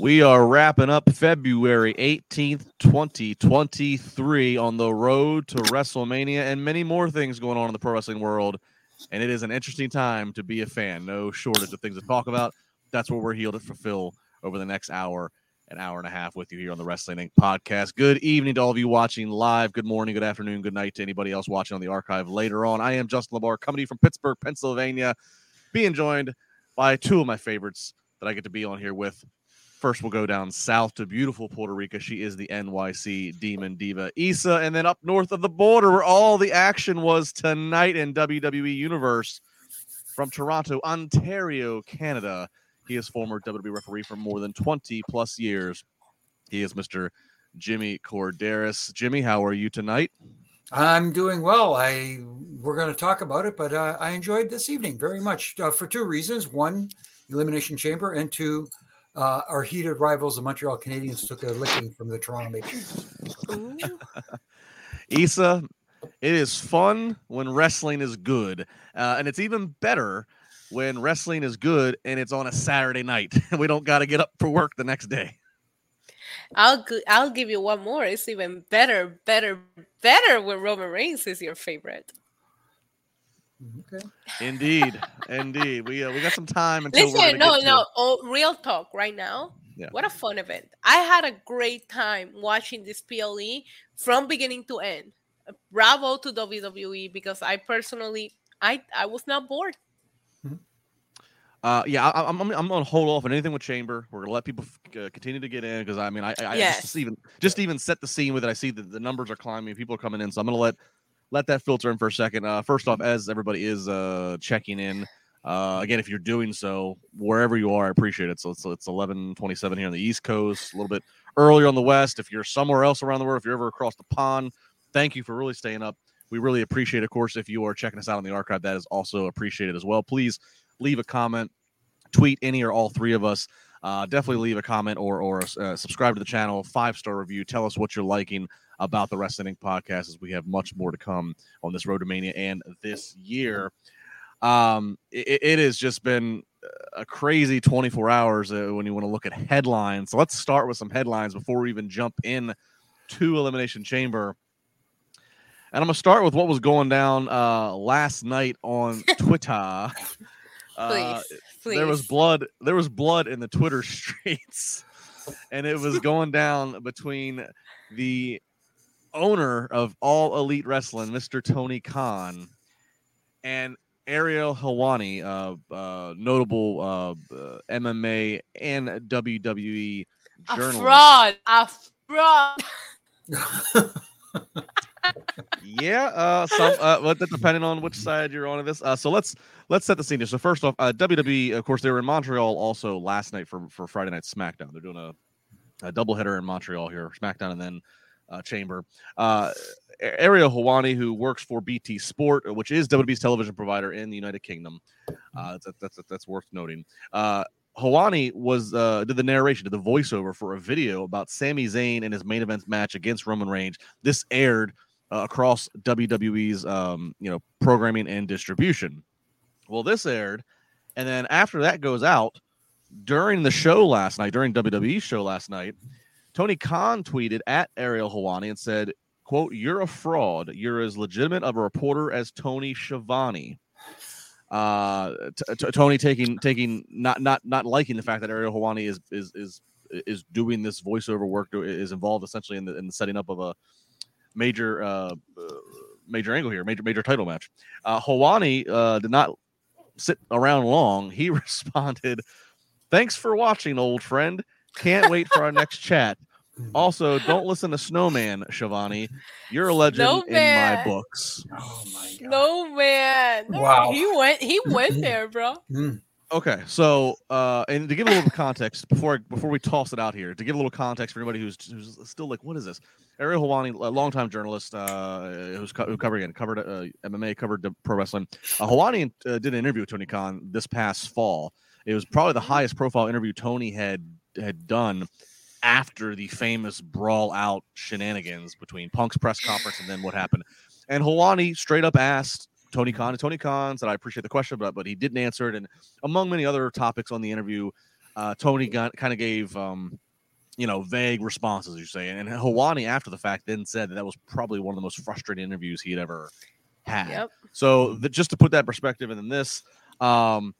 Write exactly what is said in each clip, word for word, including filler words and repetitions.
We are wrapping up February eighteenth, twenty twenty-three on the road to WrestleMania and many more things going on in the pro wrestling world. And it is an interesting time to be a fan. No shortage of things to talk about. That's what we're here to fulfill over the next hour, an hour and a half with you here on the Wrestling Incorporated podcast. Good evening to all of you watching live. Good morning, good afternoon, good night to anybody else watching on the archive later on. I am Justin Labar, coming to you from Pittsburgh, Pennsylvania, being joined by two of my favorites that I get to be on here with. First, we'll go down south to beautiful Puerto Rico. She is the N Y C Demon Diva, Issa. And then up north of the border, where all the action was tonight in W W E Universe, from Toronto, Ontario, Canada. He is former W W E referee for more than twenty plus years. He is Mister Jimmy Corderas. Jimmy, how are you tonight? I'm doing well. I we're going to talk about it, but uh, I enjoyed this evening very much uh, for two reasons. One, Elimination Chamber, and two, Uh, our heated rivals, the Montreal Canadiens, took a licking from the Toronto Maple Leafs. Issa, it is fun when wrestling is good. Uh, and it's even better when wrestling is good and it's on a Saturday night. We don't got to get up for work the next day. I'll I'll give you one more. It's even better, better, better when Roman Reigns is your favorite. Okay. Indeed, indeed. We uh, we got some time until Listen, we're no, get no. To... Oh, real talk right now. Yeah. What a fun event! I had a great time watching this P L E from beginning to end. Bravo to W W E, because I personally, I I was not bored. Mm-hmm. Uh, yeah, I, I'm I'm gonna hold off on anything with Chamber. We're gonna let people f- uh, continue to get in because I mean, I, I, yes. I just even just even set the scene with it. I see that the numbers are climbing, people are coming in, so I'm gonna let let that filter in for a second. Uh, first off, as everybody is uh checking in, uh, again, if you're doing so wherever you are, I appreciate it. So it's it's eleven twenty-seven here on the East Coast, a little bit earlier on the West. If you're somewhere else around the world, if you're ever across the pond, thank you for really staying up. We really appreciate, of course, if you are checking us out on the archive, that is also appreciated as well. Please leave a comment, tweet any or all three of us. Uh, definitely leave a comment or or uh, subscribe to the channel, five-star review. Tell us what you're liking about the Wrestling Podcast as we have much more to come on this Road to Mania and this year. Um, it, it has just been a crazy twenty-four hours uh, when you want to look at headlines. So let's start with some headlines before we even jump in to Elimination Chamber. And I'm going to start with what was going down uh, last night on Twitter. uh, please, please. There was blood. There was blood in the Twitter streets. And it was going down between the owner of All Elite Wrestling, Mister Tony Khan, and Ariel Helwani, uh, uh, notable uh, uh, M M A and W W E journalist. A fraud. A fraud. yeah, uh, some, uh, depending on which side you're on of this. Uh, so let's let's set the scene here. So first off, uh, W W E, of course, they were in Montreal also last night for, for Friday Night SmackDown. They're doing a, a doubleheader in Montreal here, SmackDown and then uh, Chamber. Uh, Ariel Helwani, who works for B T Sport, which is W W E's television provider in the United Kingdom. Uh, that's, that's, that's worth noting. Uh, Helwani was uh, did the narration, did the voiceover for a video about Sami Zayn and his main event match against Roman Reigns. This aired Uh, across W W E's um, you know, programming and distribution. Well, this aired, and then after that goes out, during the show last night, during W W E's show last night, Tony Khan tweeted at Ariel Helwani and said, quote, "You're a fraud. You're as legitimate of a reporter as Tony Schiavone." Uh, t- t- Tony taking taking not not not liking the fact that Ariel Helwani is is is is doing this voiceover work, is involved essentially in the in the setting up of a Major, uh, major angle here, major, major title match. Uh, Helwani uh, did not sit around long. He responded, "Thanks for watching, old friend. Can't wait for our next chat. Also, don't listen to Snowman, Shivani. You're a legend Snowman. in my books." Oh my God. Snowman. Wow. He went. He went there, bro. Okay, so uh, and to give a little context before before we toss it out here, to give a little context for anybody who's, who's still like, what is this? Ariel Helwani, a longtime journalist uh, who's co- who covered again covered uh, M M A, covered pro wrestling. Uh, Helwani uh, did an interview with Tony Khan this past fall. It was probably the highest profile interview Tony had had done after the famous brawl out shenanigans between Punk's press conference and then what happened. And Helwani straight up asked Tony Khan and Tony Khan said, "I appreciate the question, but but he didn't answer it." And among many other topics on the interview, uh, Tony kind of gave, um, you know, vague responses, as you say. And, and Helwani, after the fact, then said that that was probably one of the most frustrating interviews he had ever had. Yep. So the, just to put that perspective in this, um,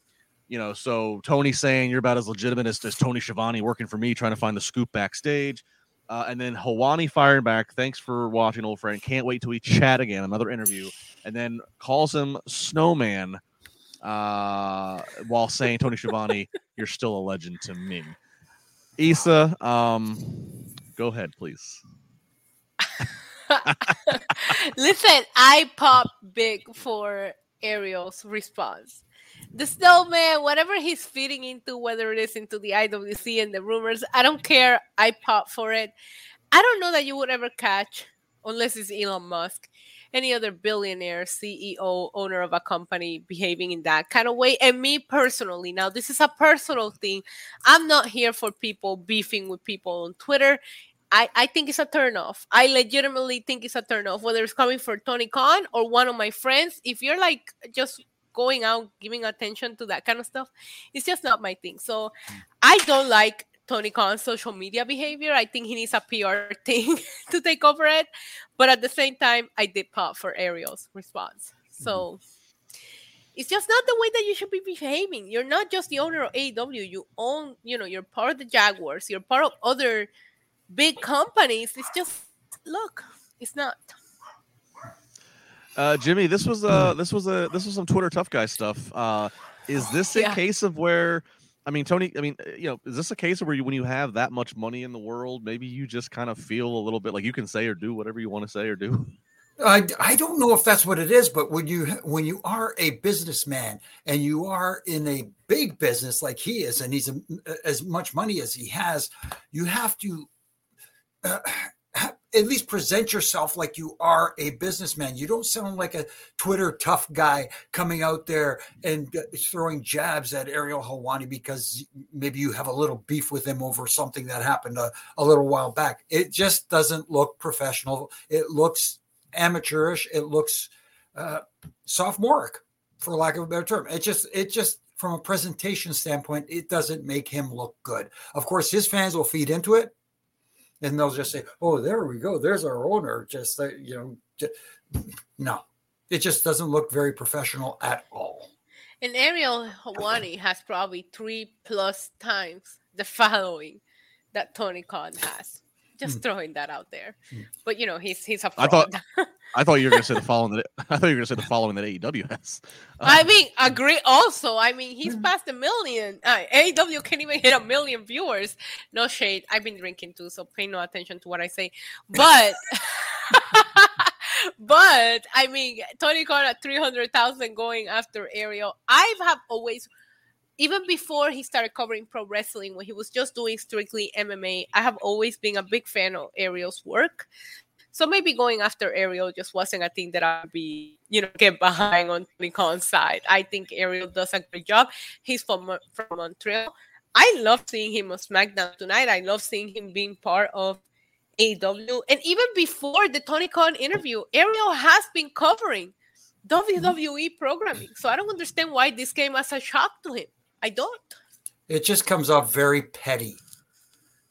you know, so Tony saying you're about as legitimate as, as Tony Schiavone working for me, trying to find the scoop backstage. Uh, and then Helwani firing back, "Thanks for watching, old friend. Can't wait till we chat again." Another interview. And then calls him Snowman uh, while saying, "Tony Schiavone, you're still a legend to me." Issa, um, go ahead, please. Listen, I pop big for Ariel's response. The Snowman, whatever he's feeding into, whether it is into the I W C and the rumors, I don't care. I pop for it. I don't know that you would ever catch, unless it's Elon Musk, any other billionaire, C E O, owner of a company behaving in that kind of way. And me personally, now this is a personal thing. I'm not here for people beefing with people on Twitter. I, I think it's a turnoff. I legitimately think it's a turnoff, whether it's coming for Tony Khan or one of my friends. If you're like just going out, giving attention to that kind of stuff, it's just not my thing. So I don't like Tony Khan's social media behavior. I think he needs a P R thing to take over it. But at the same time, I did pop for Ariel's response. So it's just not the way that you should be behaving. You're not just the owner of A E W. You own, you know, you're part of the Jaguars. You're part of other big companies. It's just, look, it's not. Uh, Jimmy, this was uh, this was a uh, this was some Twitter tough guy stuff. Uh, Is this a yeah. case of where, I mean, Tony, I mean, you know, is this a case of where you, when you have that much money in the world, maybe you just kind of feel a little bit like you can say or do whatever you want to say or do? I, I don't know if that's what it is, but when you when you are a businessman and you are in a big business like he is, and he's a, as much money as he has, you have to uh, have, at least present yourself like you are a businessman. You don't sound like a Twitter tough guy coming out there and uh, throwing jabs at Ariel Helwani because maybe you have a little beef with him over something that happened a, a little while back. It just doesn't look professional. It looks amateurish. It looks uh, sophomoric, for lack of a better term. It just, it just, from a presentation standpoint, it doesn't make him look good. Of course, his fans will feed into it, and they'll just say, "Oh, there we go. There's our owner." Just uh, you know, just, no, it just doesn't look very professional at all. And Ariel Helwani has probably three plus times the following that Tony Khan has. Just throwing that out there, but you know he's he's a fraud. I thought I thought you were going to say the following that I thought you were going to say the following that A E W has. Um, I mean, agree. Also, I mean he's past a million. Uh, A E W can't even hit a million viewers. No shade. I've been drinking too, so pay no attention to what I say. But but I mean Tony Khan at three hundred thousand going after Ariel. I have always. Even before he started covering pro wrestling, when he was just doing strictly M M A, I have always been a big fan of Ariel's work. So maybe going after Ariel just wasn't a thing that I'd be, you know, get behind on Tony Khan's side. I think Ariel does a great job. He's from, from Montreal. I love seeing him on SmackDown tonight. I love seeing him being part of A E W. And even before the Tony Khan interview, Ariel has been covering W W E programming. So I don't understand why this came as a shock to him. I don't. It just comes off very petty.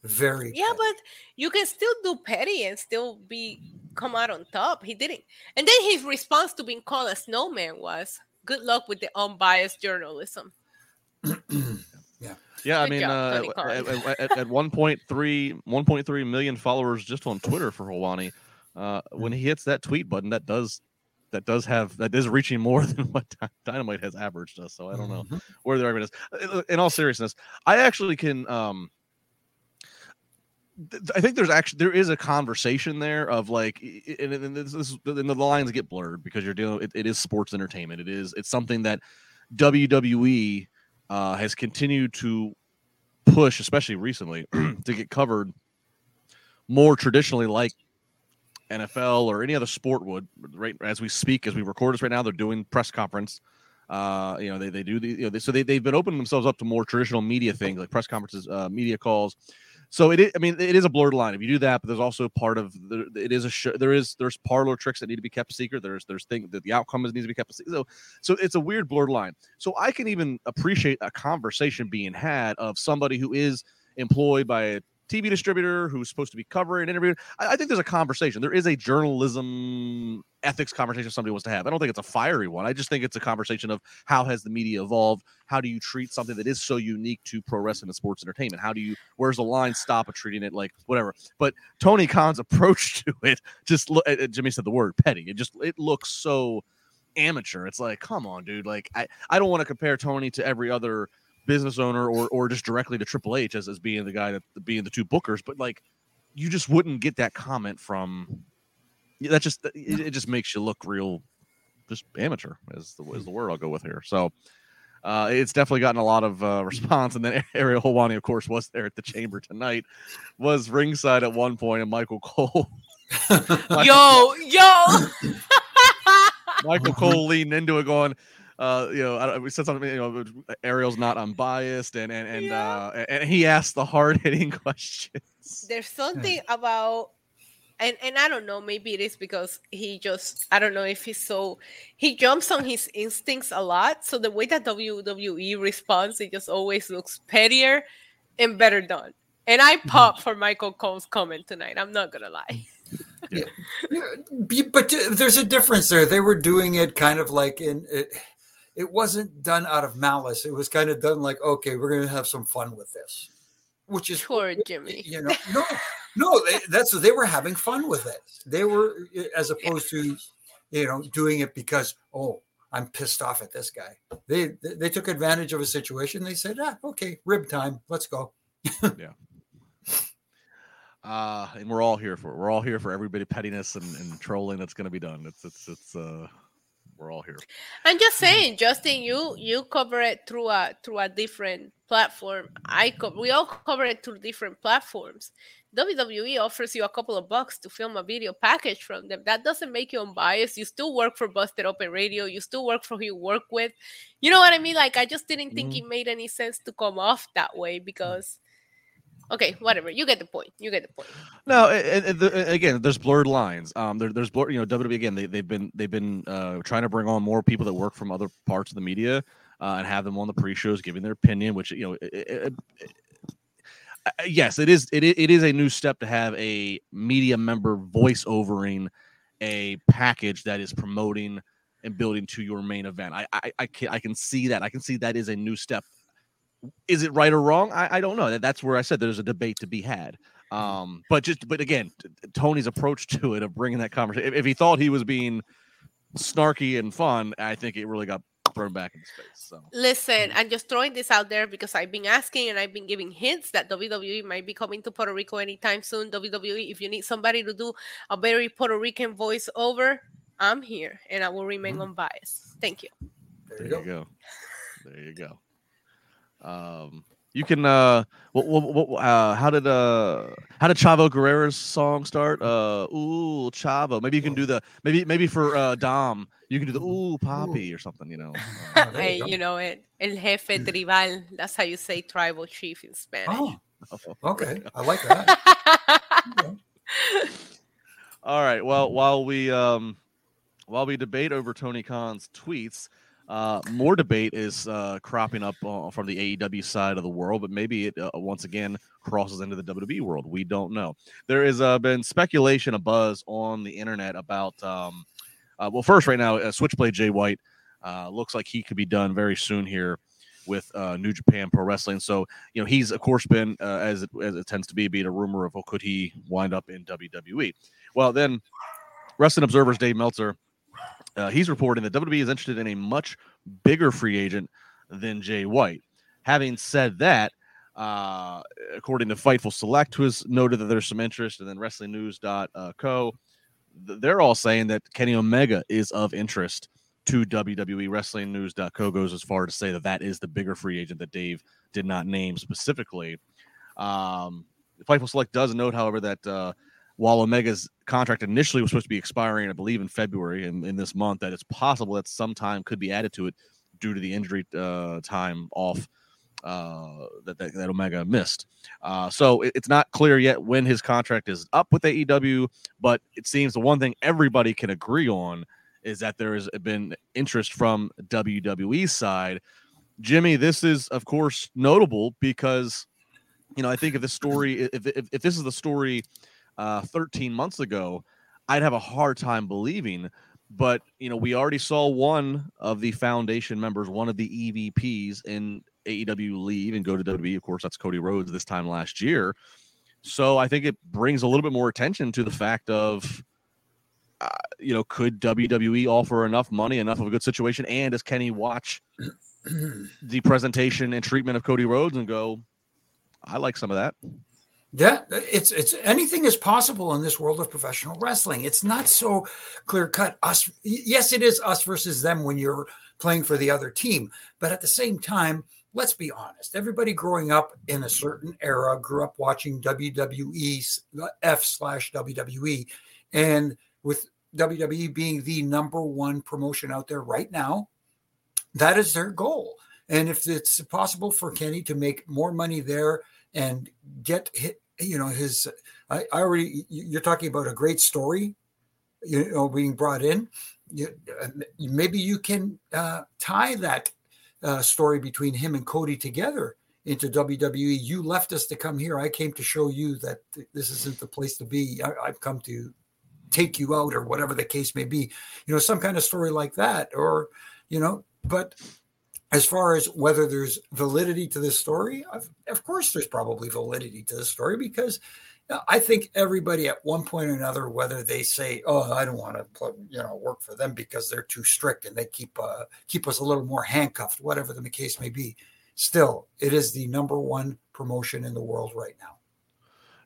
Very Yeah, petty. But you can still do petty and still be come out on top. He didn't. And then his response to being called a snowman was, good luck with the unbiased journalism. yeah. Yeah, I Good mean, job, uh, at, at, at one point three million followers just on Twitter for Helwani, uh, when he hits that tweet button, that does... That does have that is reaching more than what Dynamite has averaged us. So I don't know mm-hmm. where the argument is. In all seriousness, I actually can. Um, th- I think there's actually there is a conversation there of like, and, and this, this and the lines get blurred because you're dealing. It, it is sports entertainment. It is it's something that W W E uh, has continued to push, especially recently, to get covered more traditionally, like N F L or any other sport would. Right as we speak, as we record this right now, they're doing press conference. Uh, you know, they they do the you know they, so they they've been opening themselves up to more traditional media things like press conferences, uh, media calls. So it is, I mean, it is a blurred line if you do that. But there's also part of the, it is a sh- there is there's parlor tricks that need to be kept secret. There's there's things that the outcome needs to be kept secret. So so it's a weird blurred line. So I can even appreciate a conversation being had of somebody who is employed by a T V distributor who's supposed to be covering an interview. I, I think there's a conversation. There is a journalism ethics conversation somebody wants to have. I don't think it's a fiery one. I just think it's a conversation of how has the media evolved? How do you treat something that is so unique to pro wrestling and sports entertainment? How do you, where's the line stop of treating it like whatever? But Tony Khan's approach to it, just look, Jimmy said the word petty. It just, it looks so amateur. It's like, come on, dude. Like I, I don't want to compare Tony to every other business owner or or just directly to Triple H as, as being the guy that being the two bookers, but like you just wouldn't get that comment from that. Just it, it just makes you look real, just amateur is the, is the word I'll go with here. So uh it's definitely gotten a lot of uh, response. And then Ariel Helwani, of course, was there at the Chamber tonight, was ringside at one point, and Michael Cole yo yo Michael Cole leaned into it going, Uh, you know, I, we said something. You know, Ariel's not unbiased, and and and yeah. uh, and he asked the hard hitting questions. There's something about, and and I don't know. Maybe it is because he just, I don't know if he's so he jumps on his instincts a lot. So the way that W W E responds, it just always looks pettier and better done. And I popped for Michael Cole's comment tonight. I'm not gonna lie. Yeah. yeah, but there's a difference there. They were doing it kind of like in. It, It wasn't done out of malice. It was kind of done like, okay, we're going to have some fun with this, which is poor Jimmy. You know, no, no, they, that's what they were having fun with it. They were, as opposed to, you know, doing it because, oh, I'm pissed off at this guy. They they took advantage of a situation. They said, ah, okay, rib time. Let's go. Yeah. Uh, and we're all here for it. We're all here for everybody pettiness and, and trolling that's going to be done. It's, it's, it's, uh, we're all here. I'm just saying, Justin, you, you cover it through a, through a different platform. I co- we all cover it through different platforms. W W E offers you a couple of bucks to film a video package from them. That doesn't make you unbiased. You still work for Busted Open Radio. You still work for who you work with. You know what I mean? Like, I just didn't think mm-hmm. it made any sense to come off that way because, okay, whatever. You get the point. You get the point. No, it, it, the, again, there's blurred lines. Um, there, there's blur, you know, W W E again. They, they've been they've been uh, trying to bring on more people that work from other parts of the media uh, and have them on the pre-shows giving their opinion. Which you know, it, it, it, it, yes, it is. It it is a new step to have a media member voice overing a package that is promoting and building to your main event. I I, I can I can see that. I can see that is a new step. Is it right or wrong? I, I don't know. That that's where I said there's a debate to be had. Um, but just but again, t- Tony's approach to it of bringing that conversation. If, if he thought he was being snarky and fun, I think it really got thrown back in space. So listen, I'm just throwing this out there because I've been asking and I've been giving hints that W W E might be coming to Puerto Rico anytime soon. W W E, if you need somebody to do a very Puerto Rican voiceover, I'm here and I will remain mm-hmm. unbiased. Thank you. There, there you go. go. There you go. Um, you can, uh, what, what, what, uh, how did, uh, how did Chavo Guerrero's song start? Uh, ooh, Chavo. Maybe you can do the, maybe, maybe for, uh, Dom, you can do the, ooh, Papi or something, you know. Uh, hey, you know it. El Jefe Tribal. That's how you say tribal chief in Spanish. Oh, okay. I like that. Okay. All right. Well, while we, um, while we debate over Tony Khan's tweets, Uh, more debate is uh, cropping up uh, from the A E W side of the world, but maybe it uh, once again crosses into the W W E world. We don't know. There has uh, been speculation, a buzz on the internet about, um, uh, well, first right now, uh, Switchblade Jay White uh, looks like he could be done very soon here with uh, New Japan Pro Wrestling. So, you know, he's, of course, been, uh, as, it, as it tends to be, being a rumor of, oh, could he wind up in W W E? Well, then Wrestling Observer's Dave Meltzer, Uh, he's reporting that W W E is interested in a much bigger free agent than Jay White. Having said that, uh, according to Fightful Select, who has noted that there's some interest, and then Wrestling News dot co, they're all saying that Kenny Omega is of interest to W W E. Wrestling News dot co goes as far to say that that is the bigger free agent that Dave did not name specifically. Um, Fightful Select does note, however, that uh, while Omega's contract initially was supposed to be expiring, I believe, in February and in, in this month, that it's possible that some time could be added to it due to the injury uh, time off uh, that, that that Omega missed. Uh, so it, it's not clear yet when his contract is up with A E W, but it seems the one thing everybody can agree on is that there has been interest from W W E's side. Jimmy, this is, of course, notable because, you know, I think if this story, if if, if this is the story Uh, thirteen months ago, I'd have a hard time believing. But, you know, we already saw one of the foundation members, one of the E V Ps in A E W leave and go to W W E. Of course, that's Cody Rhodes this time last year. So I think it brings a little bit more attention to the fact of, uh, you know, could W W E offer enough money, enough of a good situation? And does Kenny watch the presentation and treatment of Cody Rhodes and go, I like some of that? Yeah, it's it's anything is possible in this world of professional wrestling. It's not so clear cut. Us, yes, it is us versus them when you're playing for the other team. But at the same time, let's be honest. Everybody growing up in a certain era grew up watching W W E F slash W W E, and with W W E being the number one promotion out there right now, that is their goal. And if it's possible for Kenny to make more money there and get hit, you know, his, I, I already, you're talking about a great story, you know, being brought in. You, maybe you can uh, tie that uh, story between him and Cody together into W W E. You left us to come here. I came to show you that this isn't the place to be. I, I've come to take you out or whatever the case may be, you know, some kind of story like that, or, you know, but As far as whether there's validity to this story, I've, of course there's probably validity to this story, because you know, I think everybody at one point or another, whether they say, oh, I don't want to you know, work for them because they're too strict and they keep uh, keep us a little more handcuffed, whatever the case may be, still, it is the number one promotion in the world right now.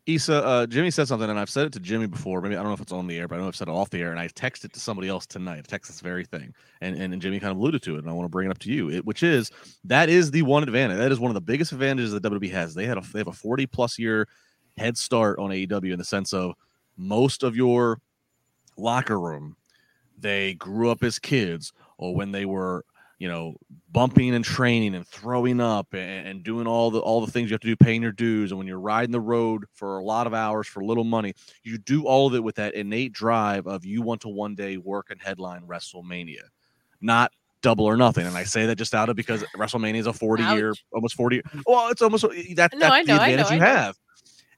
Issa, uh, Jimmy said something, and I've said it to Jimmy before. Maybe I don't know if it's on the air, but I know I've said it off the air, and I texted it to somebody else tonight. I texted this very thing, and, and and Jimmy kind of alluded to it, and I want to bring it up to you, it, which is that is the one advantage. That is one of the biggest advantages that W W E has. They had a, they have a forty-plus year head start on A E W in the sense of most of your locker room, they grew up as kids, or when they were you know, bumping and training and throwing up and, and doing all the all the things you have to do, paying your dues. And when you're riding the road for a lot of hours for little money, you do all of it with that innate drive of you want to one day work and headline WrestleMania, not double or nothing. And I say that just out of because WrestleMania is a forty-year, almost forty. Well, it's almost that, that's no, I know, the advantage I know, I know. you have.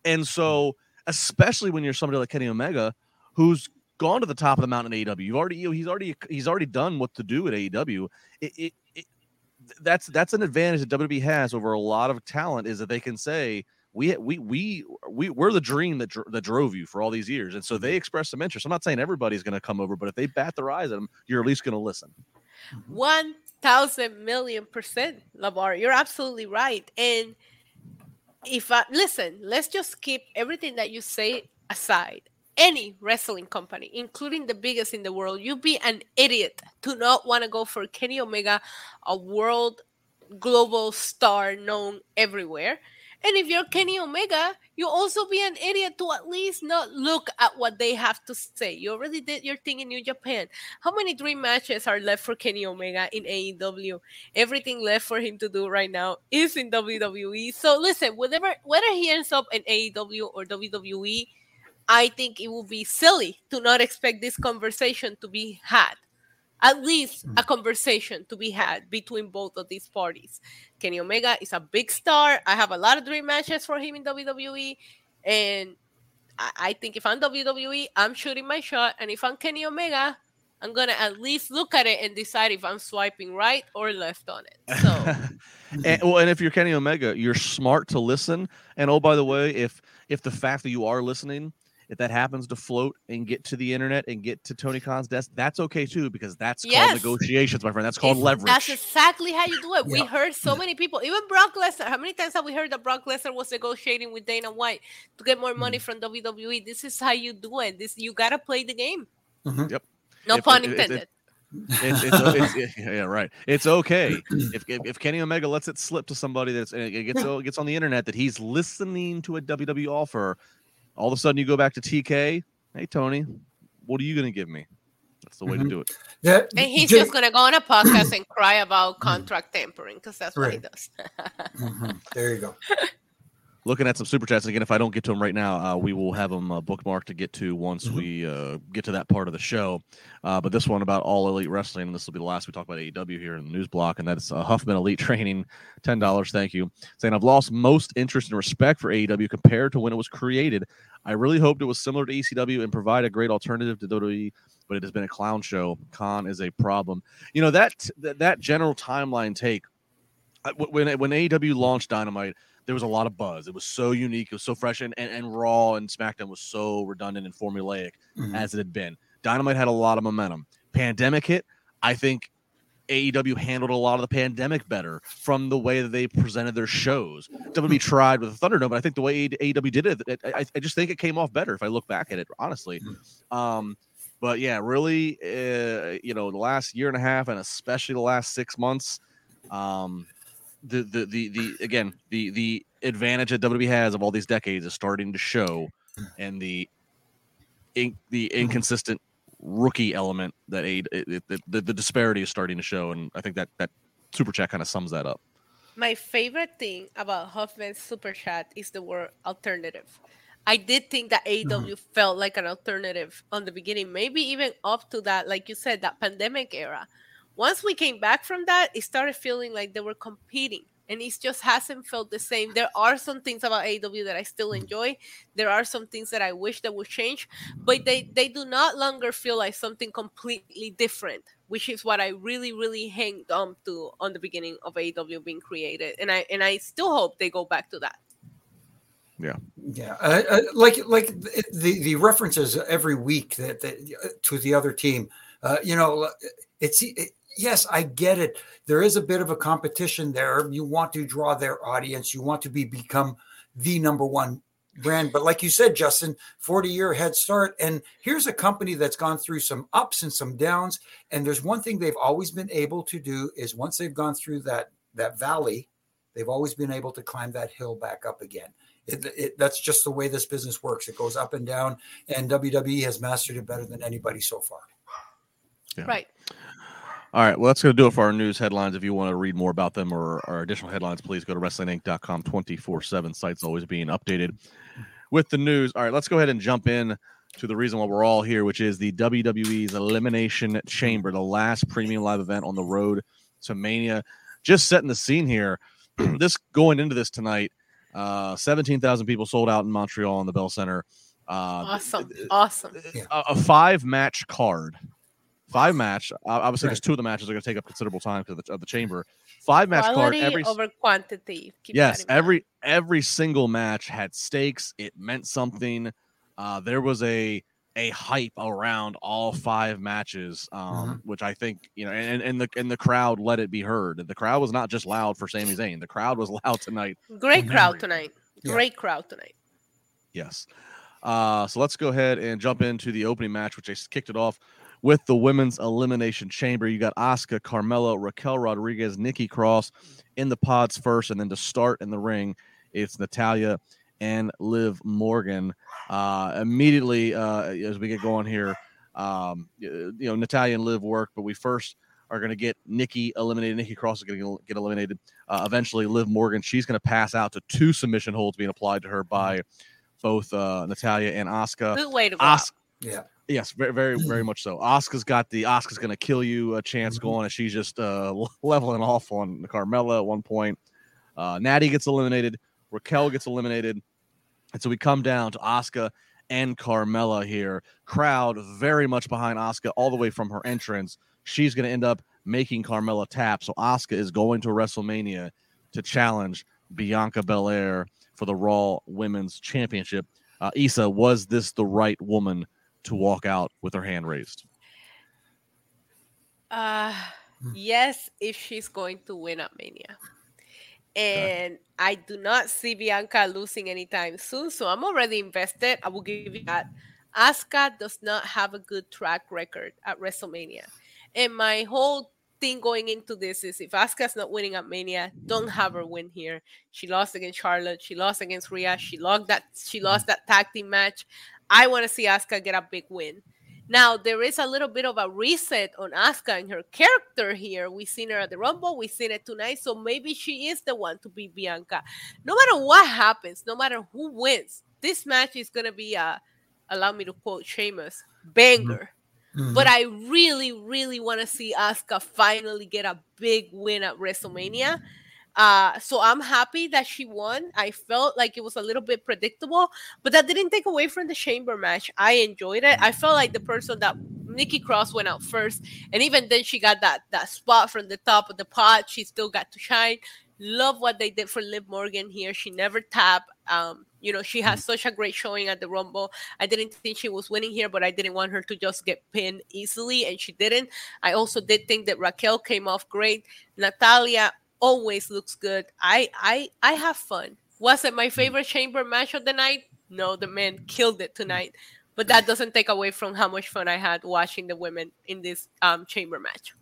And so, especially when you're somebody like Kenny Omega, who's gone to the top of the mountain in A E W. You've already you know, he's already he's already done what to do at A E W. It, it, it, that's that's an advantage that W W E has over a lot of talent, is that they can say we we we we we're the dream that dr- that drove you for all these years, and so they express some interest. I'm not saying everybody's going to come over, but if they bat their eyes at them, you're at least going to listen. One thousand million percent, Lavar. You're absolutely right. And if I listen, let's just keep everything that you say aside. Any wrestling company, including the biggest in the world, you'd be an idiot to not want to go for Kenny Omega, a world global star known everywhere. And if you're Kenny Omega, you also be an idiot to at least not look at what they have to say. You already did your thing in New Japan. How many dream matches are left for Kenny Omega in A E W? Everything left for him to do right now is in W W E. So listen, whatever, whether he ends up in A E W or W W E, I think it would be silly to not expect this conversation to be had, at least a conversation to be had between both of these parties. Kenny Omega is a big star. I have a lot of dream matches for him in W W E. And I, I think if I'm W W E, I'm shooting my shot. And if I'm Kenny Omega, I'm going to at least look at it and decide if I'm swiping right or left on it. So, and, well, and if you're Kenny Omega, you're smart to listen. And oh, by the way, if if the fact that you are listening, if that happens to float and get to the internet and get to Tony Khan's desk, that's okay too, because that's yes. called negotiations, my friend. That's called it's, leverage. That's exactly how you do it. Yeah. We heard so many people, even Brock Lesnar. How many times have we heard that Brock Lesnar was negotiating with Dana White to get more money mm-hmm. from W W E? This is how you do it. This you gotta play the game. Mm-hmm. Yep. No if, pun if, intended. If, if, it's, it's, it's, it's yeah right. It's okay if, if if Kenny Omega lets it slip to somebody that's and it gets it gets on the internet that he's listening to a W W E offer. All of a sudden, you go back to T K. Hey, Tony, what are you going to give me? That's the way mm-hmm. to do it. Yeah, and he's Jay- just going to go on a podcast and cry about contract tampering, because that's right. what he does. mm-hmm. There you go. Looking at some super chats again. If I don't get to them right now, uh, we will have them uh, bookmarked to get to once mm-hmm. we uh, get to that part of the show. Uh, but this one about All Elite Wrestling, and this will be the last we talk about A E W here in the news block, and that's uh, Huffman Elite Training, ten dollars. Thank you. Saying, I've lost most interest and respect for A E W compared to when it was created. I really hoped it was similar to E C W and provide a great alternative to W W E, but it has been a clown show. Khan is a problem. You know, that that, that general timeline take, when, when A E W launched Dynamite, there was a lot of buzz. It was so unique. It was so fresh. And, and, and Raw and SmackDown was so redundant and formulaic mm-hmm. as it had been. Dynamite had a lot of momentum. Pandemic hit. I think A E W handled a lot of the pandemic better from the way that they presented their shows. W W E tried with the Thunderdome, but I think the way A E W did it, it I, I just think it came off better if I look back at it, honestly. Mm-hmm. Um, but, yeah, really, uh, you know, the last year and a half and especially the last six months, um, The, the the the again the the advantage that W W E has of all these decades is starting to show, and the in, the inconsistent rookie element that aid the, the the disparity is starting to show, and I think that that super chat kind of sums that up. My favorite thing about Huffman's super chat is the word alternative. I did think that A E W mm-hmm. felt like an alternative on the beginning, maybe even up to that, like you said, that pandemic era. Once we came back from that, it started feeling like they were competing and it just hasn't felt the same. There are some things about A E W that I still enjoy. There are some things that I wish that would change, but they, they do not longer feel like something completely different, which is what I really, really hanged on to on the beginning of A E W being created. And I and I still hope they go back to that. Yeah, yeah. I, I, like like the, the references every week that, that to the other team, uh, you know, it's it, yes, I get it. There is a bit of a competition there. You want to draw their audience. You want to be become the number one brand. But like you said, Justin, forty-year head start. And here's a company that's gone through some ups and some downs. And there's one thing they've always been able to do is once they've gone through that that valley, they've always been able to climb that hill back up again. It, it, that's just the way this business works. It goes up and down. And W W E has mastered it better than anybody so far. Yeah. Right. All right, well, that's going to do it for our news headlines. If you want to read more about them or, or additional headlines, please go to wrestling inc dot com twenty-four seven. Sites always being updated with the news. All right, let's go ahead and jump in to the reason why we're all here, which is the W W E's Elimination Chamber, the last premium live event on the road to Mania. Just setting the scene here. This going into this tonight, uh, seventeen thousand people sold out in Montreal in the Bell Center. Uh, awesome, awesome. A, a five-match card. Five match. Obviously, right. Just two of the matches are going to take up considerable time to the, of the chamber. Five match Quality card. Every over quantity. Keep yes, every every single match had stakes. It meant something. Uh, there was a a hype around all five matches, um, mm-hmm. which I think you know, and, and the and the crowd let it be heard. The crowd was not just loud for Sami Zayn. The crowd was loud tonight. Great crowd tonight. Yeah. Great crowd tonight. Yes. Uh, so let's go ahead and jump into the opening match, which I kicked it off. With the women's elimination chamber, you got Asuka, Carmella, Raquel Rodriguez, Nikki Cross in the pods first, and then to start in the ring, it's Natalya and Liv Morgan. Uh, immediately, uh, as we get going here, um, you know, Natalya and Liv work, but we first are going to get Nikki eliminated. Nikki Cross is going to get eliminated. Uh, eventually, Liv Morgan, she's going to pass out to two submission holds being applied to her by both uh, Natalya and Asuka. Good way to go. As- yeah. Yes, very, very, very much so. Asuka's got the Asuka's going to kill you a chance mm-hmm. going, and she's just uh, leveling off on Carmella at one point. Uh, Natty gets eliminated. Raquel gets eliminated. And so we come down to Asuka and Carmella here. Crowd very much behind Asuka all the way from her entrance. She's going to end up making Carmella tap. So Asuka is going to WrestleMania to challenge Bianca Belair for the Raw Women's Championship. Uh, Issa, was this the right woman to walk out with her hand raised? Uh, yes, if she's going to win at Mania. And okay. I do not see Bianca losing anytime soon, so I'm already invested. I will give you that. Asuka does not have a good track record at WrestleMania. And my whole thing going into this is if Asuka's not winning at Mania, don't have her win here. She lost against Charlotte. She lost against Rhea. She lost that, she lost that tag team match. I want to see Asuka get a big win. Now, there is a little bit of a reset on Asuka and her character here. We've seen her at the Rumble. We've seen it tonight. So maybe she is the one to beat Bianca. No matter what happens, no matter who wins, this match is going to be a, allow me to quote Sheamus, banger. Mm-hmm. But I really, really want to see Asuka finally get a big win at WrestleMania. Uh, so I'm happy that she won. I felt like it was a little bit predictable, but that didn't take away from the chamber match. I enjoyed it. I felt like the person that Nikki Cross went out first, and even then she got that, that spot from the top of the pod. She still got to shine. Love what they did for Liv Morgan here. She never tapped. Um, you know, she had such a great showing at the Rumble. I didn't think she was winning here, but I didn't want her to just get pinned easily, and she didn't. I also did think that Raquel came off great. Natalya always looks good. I I I have fun. Was it my favorite chamber match of the night? No, the men killed it tonight. But that doesn't take away from how much fun I had watching the women in this um, chamber match.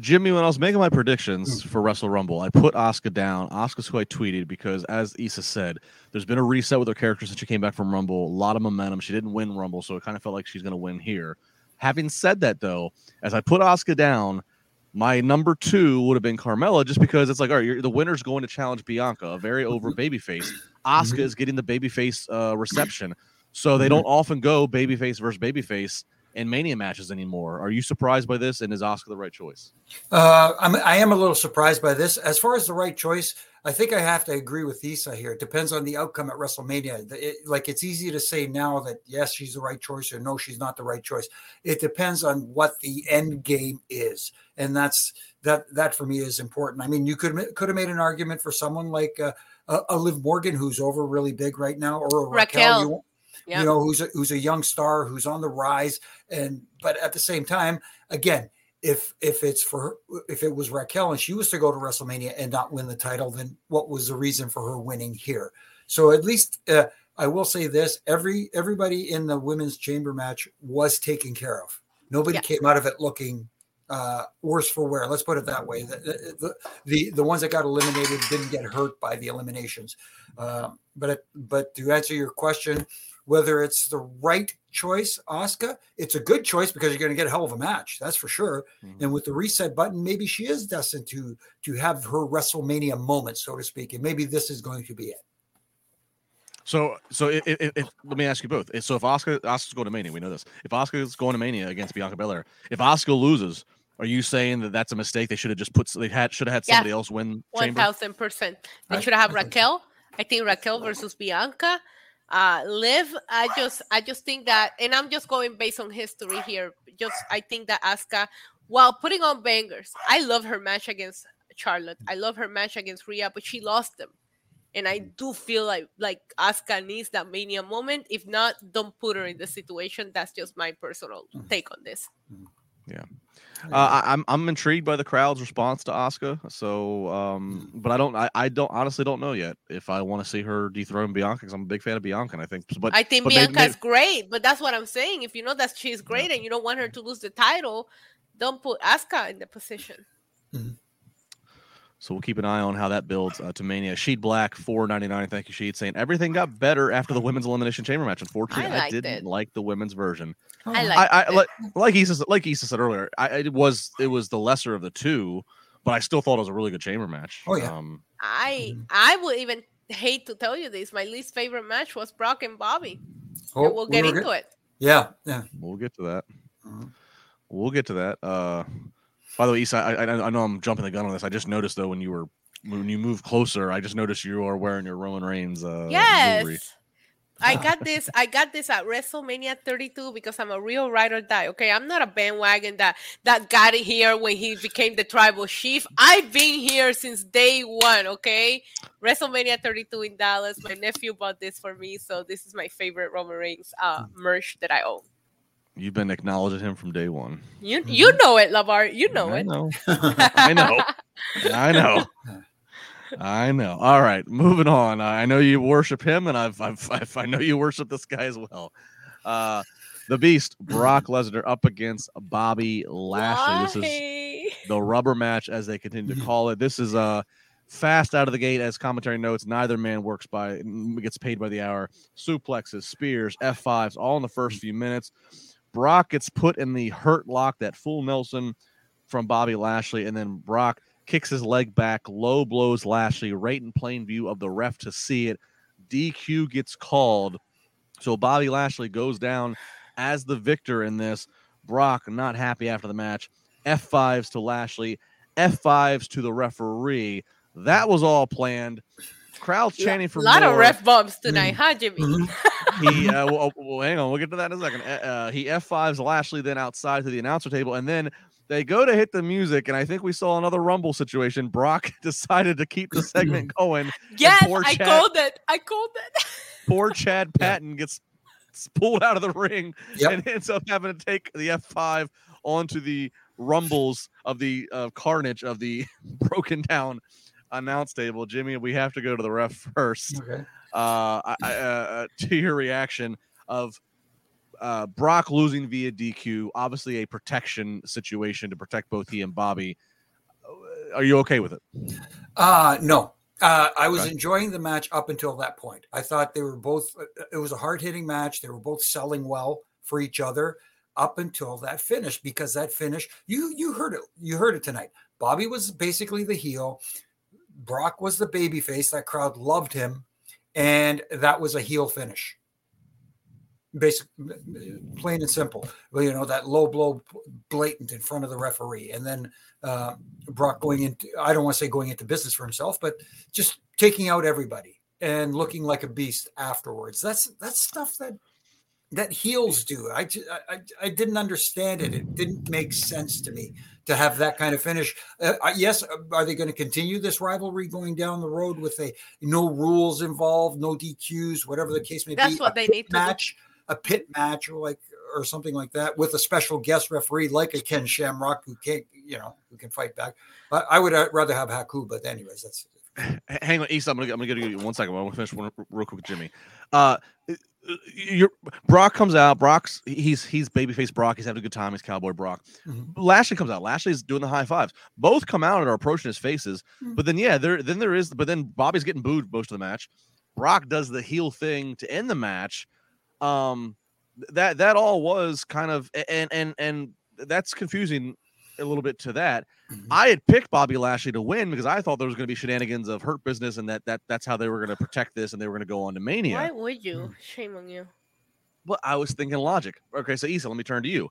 Jimmy, when I was making my predictions for Wrestle Rumble, I put Asuka down. Asuka's who I tweeted because, as Issa said, there's been a reset with her character since she came back from Rumble. A lot of momentum. She didn't win Rumble, so it kind of felt like she's going to win here. Having said that, though, as I put Asuka down, my number two would have been Carmella just because it's like, all right, you're, the winner's going to challenge Bianca, a very over babyface. Asuka is getting the babyface uh, reception. So they don't often go babyface versus babyface in Mania matches anymore. Are you surprised by this? And is Asuka the right choice? Uh, I'm, I am a little surprised by this. As far as the right choice, I think I have to agree with Issa here. It depends on the outcome at WrestleMania. It, like, it's easy to say now that, yes, she's the right choice or no, she's not the right choice. It depends on what the end game is. And that's that, that for me is important. I mean, you could could have made an argument for someone like uh, a Liv Morgan, who's over really big right now, or a Raquel. Raquel. You, Yep. You know, who's a, who's a young star, who's on the rise. And but at the same time, again, if if it's for her, if it was Raquel and she was to go to WrestleMania and not win the title, then what was the reason for her winning here? So at least uh, I will say this: every everybody in the women's chamber match was taken care of. Nobody yeah. came out of it looking uh, worse for wear. Let's put it that way. The the, the the ones that got eliminated didn't get hurt by the eliminations. Uh, but but to answer your question, whether it's the right choice, Asuka, it's a good choice because you're going to get a hell of a match. That's for sure. Mm-hmm. And with the reset button, maybe she is destined to to have her WrestleMania moment, so to speak. And maybe this is going to be it. So, so if, if, if, let me ask you both. So if Asuka, Asuka's going to Mania, we know this. If Asuka is going to Mania against Bianca Belair, if Asuka loses, are you saying that that's a mistake? They should have just put, they had, should have had somebody yeah. else win Chamber? one thousand percent. They should have Raquel. I think Raquel versus Bianca. Uh, Liv, I just, I just think that, and I'm just going based on history here. Just, I think that Asuka, while putting on bangers, I love her match against Charlotte. I love her match against Rhea, but she lost them, and I do feel like like Asuka needs that Mania moment. If not, don't put her in the situation. That's just my personal take on this. Yeah, uh, I, I'm I'm intrigued by the crowd's response to Asuka. So, um, but I don't, I, I don't honestly don't know yet if I want to see her dethrone Bianca, because I'm a big fan of Bianca. And I think, but I think but Bianca's maybe, maybe, great. But that's what I'm saying. If you know that she's great yeah. and you don't want her to lose the title, don't put Asuka in the position. Mm-hmm. So we'll keep an eye on how that builds uh, to Mania. Sheed Black, four ninety-nine. Thank you, Sheed. Saying everything got better after the women's elimination chamber match. Unfortunately, I, I didn't it. like the women's version. Oh. I, I, I like like Issa like Issa said earlier. I, it was it was the lesser of the two, but I still thought it was a really good chamber match. Oh yeah. Um, I I would even hate to tell you this. My least favorite match was Brock and Bobby. Oh, and we'll get into good. it. Yeah, yeah. We'll get to that. Mm-hmm. We'll get to that. Uh, By the way, Issa, I, I, I know I'm jumping the gun on this. I just noticed, though, when you were when you moved closer, I just noticed you are wearing your Roman Reigns. Uh, yes, jewelry. I got this. I got this at WrestleMania thirty-two because I'm a real ride or die. Okay, I'm not a bandwagon that that got it here when he became the tribal chief. I've been here since day one. Okay, WrestleMania thirty-two in Dallas. My nephew bought this for me, so this is my favorite Roman Reigns uh, merch that I own. You've been acknowledging him from day one. You you know it, Lavar. You know I it. Know. I know. I know. I know. All right, moving on. I know you worship him, and I've, I've, I've I know you worship this guy as well. Uh, the Beast, Brock Lesnar, up against Bobby Lashley. Why? This is the rubber match, as they continue to call it. This is a. Uh, Fast out of the gate, as commentary notes, neither man works by gets paid by the hour. Suplexes, spears, F fives, all in the first few minutes. Brock gets put in the hurt lock, that full Nelson from Bobby Lashley, and then Brock kicks his leg back, low blows Lashley right in plain view of the ref to see it. D Q gets called, so Bobby Lashley goes down as the victor in this. Brock not happy after the match. F fives to Lashley, F fives to the referee. That was all planned. Crowd's chanting yeah, for a lot more. Of ref bumps tonight, huh, Jimmy? he, uh, well, well, hang on, we'll get to that in a second. Uh, he F fives Lashley then outside to the announcer table, and then they go to hit the music, and I think we saw another Rumble situation. Brock decided to keep the segment going. Yes, poor Chad, I called it. I called it. Poor Chad Patton gets pulled out of the ring yep. and ends up having to take the F five onto the rumbles of the uh, carnage of the broken down announce table. Jimmy, we have to go to the ref first. Okay. Uh, I, I, uh, to your reaction of uh, Brock losing via D Q, obviously a protection situation to protect both he and Bobby. Are you okay with it? Uh, no. Uh, I was okay. enjoying the match up until that point. I thought they were both, it was a hard-hitting match. They were both selling well for each other up until that finish, because that finish, you you heard it. You heard it tonight. Bobby was basically the heel. Brock was the babyface. That crowd loved him, and that was a heel finish. Basic, plain and simple. Well, you know, that low blow blatant in front of the referee. And then uh, Brock going into, I don't want to say going into business for himself, but just taking out everybody and looking like a beast afterwards. That's that's stuff that that heels do. I, I, I didn't understand it. It didn't make sense to me to have that kind of finish. Uh, yes, are they going to continue this rivalry going down the road with a no rules involved, no D Qs, whatever the case may be? That's what they need to match. A pit match or like or something like that with a special guest referee like a Ken Shamrock who can't, you know, who can fight back. I, I would rather have Haku, but anyways, that's hang on, Issa. I'm gonna I'm gonna give you one second. I want to finish one real quick, Jimmy. Uh, your Brock comes out. Brock's he's he's babyface Brock. He's having a good time. He's Cowboy Brock. Mm-hmm. Lashley comes out. Lashley's doing the high fives. Both come out and are approaching his faces. Mm-hmm. But then yeah, there then there is. But then Bobby's getting booed most of the match. Brock does the heel thing to end the match. Um, that, that all was kind of, and, and, and that's confusing a little bit to that. Mm-hmm. I had picked Bobby Lashley to win because I thought there was going to be shenanigans of Hurt Business and that, that, that's how they were going to protect this and they were going to go on to Mania. Why would you? Shame on you. Well, I was thinking logic. Okay. So Issa, let me turn to you.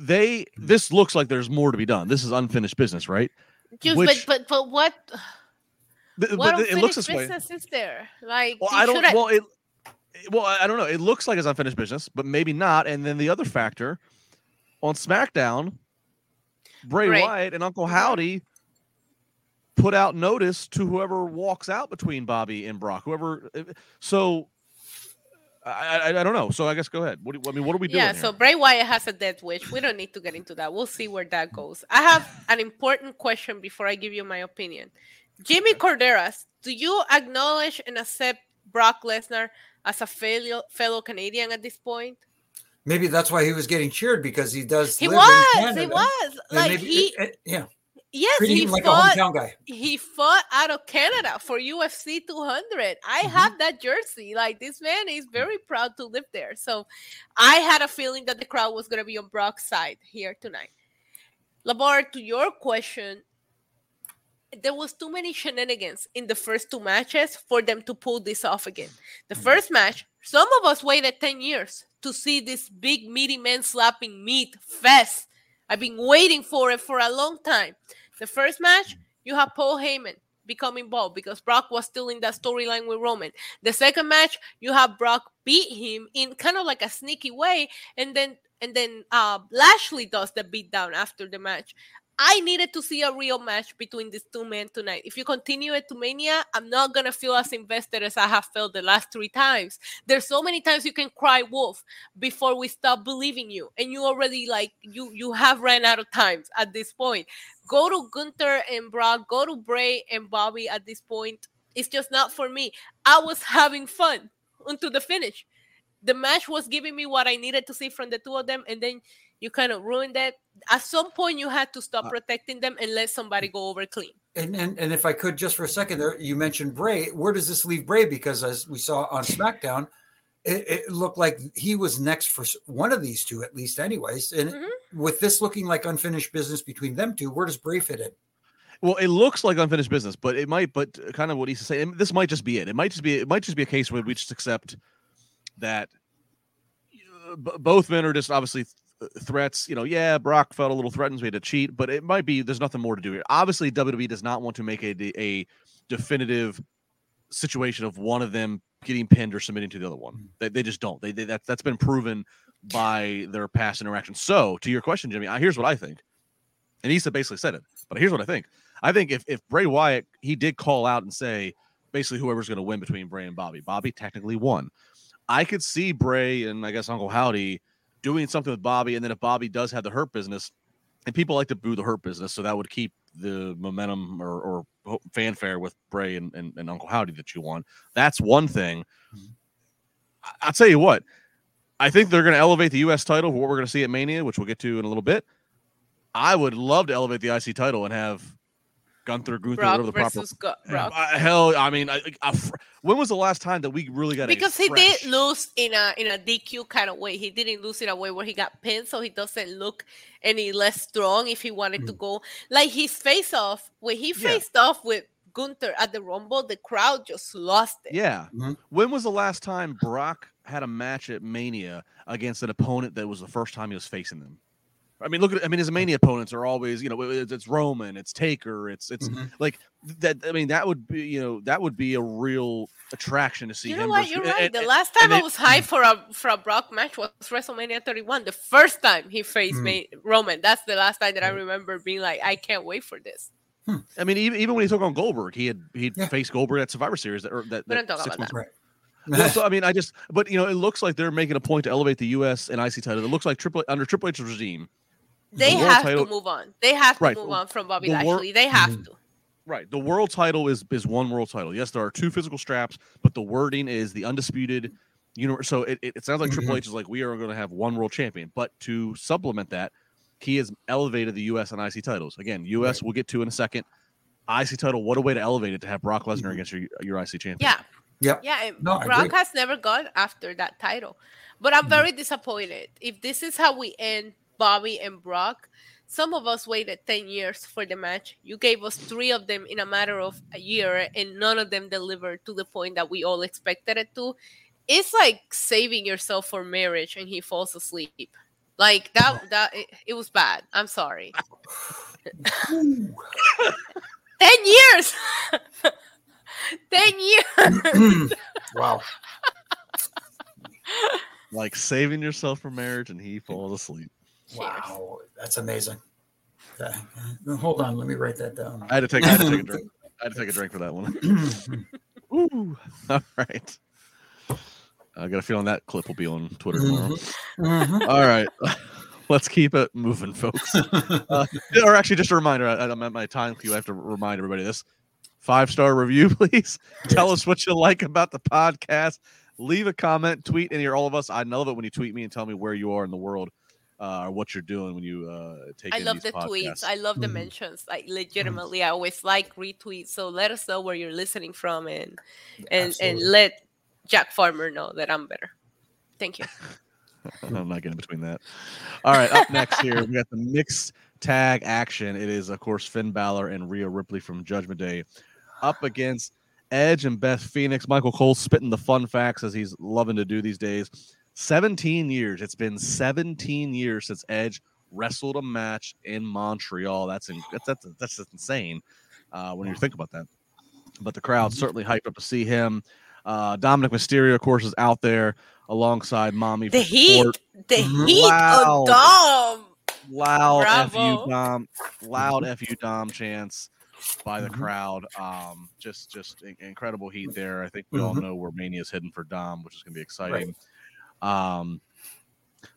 They, this looks like there's more to be done. This is unfinished business, right? Dude, Which, but, but, but what, th- what but unfinished it looks this business way. Is there? Like, well, I don't, I- well, it, Well, I don't know. It looks like it's unfinished business, but maybe not. And then the other factor on SmackDown, Bray right. Wyatt and Uncle Howdy put out notice to whoever walks out between Bobby and Brock. Whoever, so I, I, I don't know. So I guess go ahead. What do I mean? What are we doing? Yeah. So here? Bray Wyatt has a death wish. We don't need to get into that. We'll see where that goes. I have an important question before I give you my opinion. Jimmy Corderas, do you acknowledge and accept Brock Lesnar as a fellow, fellow Canadian at this point? Maybe that's why he was getting cheered because he does he live was, in Canada. He was. Like maybe, he, it, it, yeah. Yes, he like fought, a hometown guy. He fought out of Canada for U F C two hundred. I mm-hmm. have that jersey. Like this man is very proud to live there. So I had a feeling that the crowd was going to be on Brock's side here tonight. Labar, to your question, there was too many shenanigans in the first two matches for them to pull this off again. The first match, some of us waited ten years to see this big meaty man slapping meat fest. I've been waiting for it for a long time. The first match, you have Paul Heyman become involved because Brock was still in that storyline with Roman. The second match, you have Brock beat him in kind of like a sneaky way. And then, and then uh, Lashley does the beatdown after the match. I needed to see a real match between these two men tonight. If you continue it to Mania, I'm not going to feel as invested as I have felt the last three times. There's so many times you can cry wolf before we stop believing you. And you already, like, you you have ran out of time at this point. Go to Gunther and Brock. Go to Bray and Bobby at this point. It's just not for me. I was having fun until the finish. The match was giving me what I needed to see from the two of them. And then you kind of ruined that. At some point, you had to stop protecting them and let somebody go over clean. And and, and if I could, just for a second there, you mentioned Bray. Where does this leave Bray? Because as we saw on SmackDown, it, it looked like he was next for one of these two, at least anyways. And mm-hmm. with this looking like unfinished business between them two, where does Bray fit in? Well, it looks like unfinished business, but it might, but kind of what he's saying, this might just be it. It might just be, it might just be a case where we just accept that both men are just obviously threats, you know, yeah, Brock felt a little threatened. We had to cheat, but it might be there's nothing more to do here. Obviously, W W E does not want to make a, a definitive situation of one of them getting pinned or submitting to the other one. They, they just don't. They, they that, That's been proven by their past interactions. So, to your question, Jimmy, I, here's what I think. And Issa basically said it, but here's what I think. I think if, if Bray Wyatt, he did call out and say, basically, whoever's going to win between Bray and Bobby, Bobby technically won. I could see Bray and I guess Uncle Howdy doing something with Bobby, and then if Bobby does have the Hurt Business, and people like to boo the Hurt Business, so that would keep the momentum or, or fanfare with Bray and, and, and Uncle Howdy that you want. That's one thing. I, I'll tell you what. I think they're going to elevate the U S title for what we're going to see at Mania, which we'll get to in a little bit. I would love to elevate the I C title and have Gunther, Gunther, Brock whatever the proper Go- Brock. Uh, hell, I mean, I, I, I, when was the last time that we really got? Because he fresh... did lose in a in a D Q kind of way. He didn't lose in a way where he got pinned, so he doesn't look any less strong if he wanted mm-hmm. to go. Like his face off when he yeah. faced off with Gunther at the Rumble, the crowd just lost it. Yeah. Mm-hmm. When was the last time Brock had a match at Mania against an opponent that was the first time he was facing them? I mean, look at I mean, his Mania opponents are always, you know, it's Roman, it's Taker, it's it's mm-hmm. like that. I mean, that would be, you know, that would be a real attraction to see. You know him what? Versus, You're right. And, the last time I was it, hyped for a for a Brock match was WrestleMania thirty-one. The first time he faced mm-hmm. Roman. That's the last time that I remember being like, I can't wait for this. Hmm. I mean, even even when he took on Goldberg, he had he'd yeah. faced Goldberg at Survivor Series. That, or that, that we don't talk about that. Right. Well, so, I mean, I just, but you know, it looks like they're making a point to elevate the U S and I C title. It looks like Triple under Triple H's regime. They the have title, to move on. They have to right. move on from Bobby the Lashley. Wor- they have mm-hmm. to. Right. The world title is is one world title. Yes, there are two physical straps, but the wording is the undisputed universe. So it, it, it sounds like mm-hmm. Triple H is like, we are going to have one world champion. But to supplement that, he has elevated the U S and I C titles. Again, U S right. we'll get to in a second. I C title, what a way to elevate it to have Brock Lesnar mm-hmm. against your, your I C champion. Yeah. Yep. Yeah, and no, Brock has never gone after that title. But I'm mm-hmm. very disappointed. If this is how we end Bobby and Brock, some of us waited ten years for the match. You gave us three of them in a matter of a year, and none of them delivered to the point that we all expected it to. It's like saving yourself for marriage and he falls asleep. Like, that, that it, it was bad. I'm sorry. ten years! ten years. Wow. Like saving yourself for marriage and he falls asleep. Wow. That's amazing. Okay. Hold on. Let me write that down. I had to take, I had to take a drink. I had to take a drink for that one. Ooh. All right. I got a feeling that clip will be on Twitter tomorrow. Mm-hmm. All right. Let's keep it moving, folks. Uh, or actually, just a reminder, I, I'm at my time queue. I have to remind everybody this. Five-star review, please. Tell us what you like about the podcast. Leave a comment, tweet, and hear all of us. I love it when you tweet me and tell me where you are in the world uh, or what you're doing when you uh, take I in love these the podcasts. Tweets. I love the mentions. Like, legitimately, I always like retweets. So let us know where you're listening from and and, and let Jack Farmer know that I'm better. Thank you. I'm not getting between that. All right, up next here, we got the mixed tag action. It is, of course, Finn Balor and Rhea Ripley from Judgment Day up against Edge and Beth Phoenix. Michael Cole spitting the fun facts as he's loving to do these days. seventeen years. It's been seventeen years since Edge wrestled a match in Montreal. That's in, that's, that's that's just insane uh, when you think about that. But the crowd certainly hyped up to see him. Uh, Dominic Mysterio, of course, is out there alongside Mommy. The heat. The heat wow. of Dom. Loud Bravo. F U Dom, loud F U Dom chants by the crowd. Um, just just incredible heat there. I think we all know where Mania's heading for Dom, which is going to be exciting. Right. Um,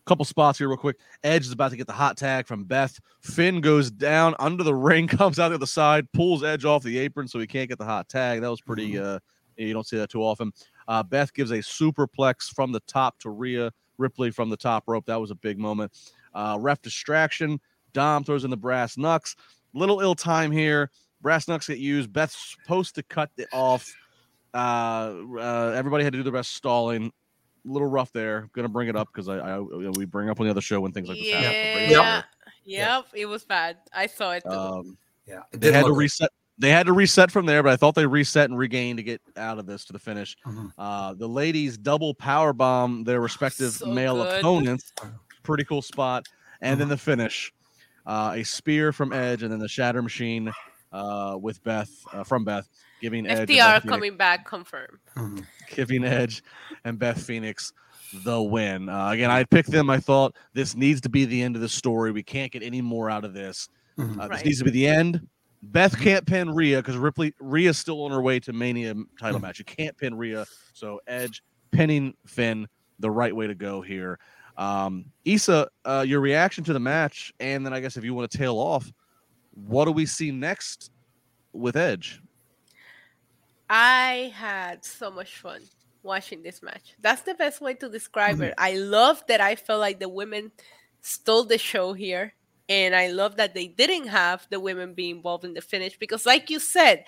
couple spots here real quick. Edge is about to get the hot tag from Beth. Finn goes down under the ring, comes out the other side, pulls Edge off the apron so he can't get the hot tag. That was pretty, uh, you don't see that too often. Uh, Beth gives a superplex from the top to Rhea Ripley from the top rope. That was a big moment. Uh, ref distraction. Dom throws in the brass knucks. Little ill time here. Brass knucks get used. Beth's supposed to cut it off. Uh, uh, everybody had to do the best stalling. Little rough there. Gonna bring it up because I, I we bring up on the other show when things like this yeah. happen. Yeah. Yep. It was bad. I saw it. Um, yeah. It they had to reset. They had to reset from there, but I thought they reset and regained to get out of this to the finish. Mm-hmm. Uh, the ladies double powerbomb their respective so male good. opponents. Pretty cool spot. And then the finish. Uh, a spear from Edge and then the shatter machine uh, with Beth uh, from Beth giving Edge. F T R coming back, confirmed. Giving Edge and Beth Phoenix the win. Uh, again, I picked them. I thought this needs to be the end of the story. We can't get any more out of this. Uh, this right. needs to be the end. Beth can't pin Rhea because Ripley Rhea's still on her way to Mania title match. You can't pin Rhea. So Edge pinning Finn, the right way to go here. Um, Issa, uh, your reaction to the match, and then I guess if you want to tail off, what do we see next with Edge? I had so much fun watching this match. That's the best way to describe mm-hmm. it. I love that I felt like the women stole the show here, and I love that they didn't have the women be involved in the finish because, like you said,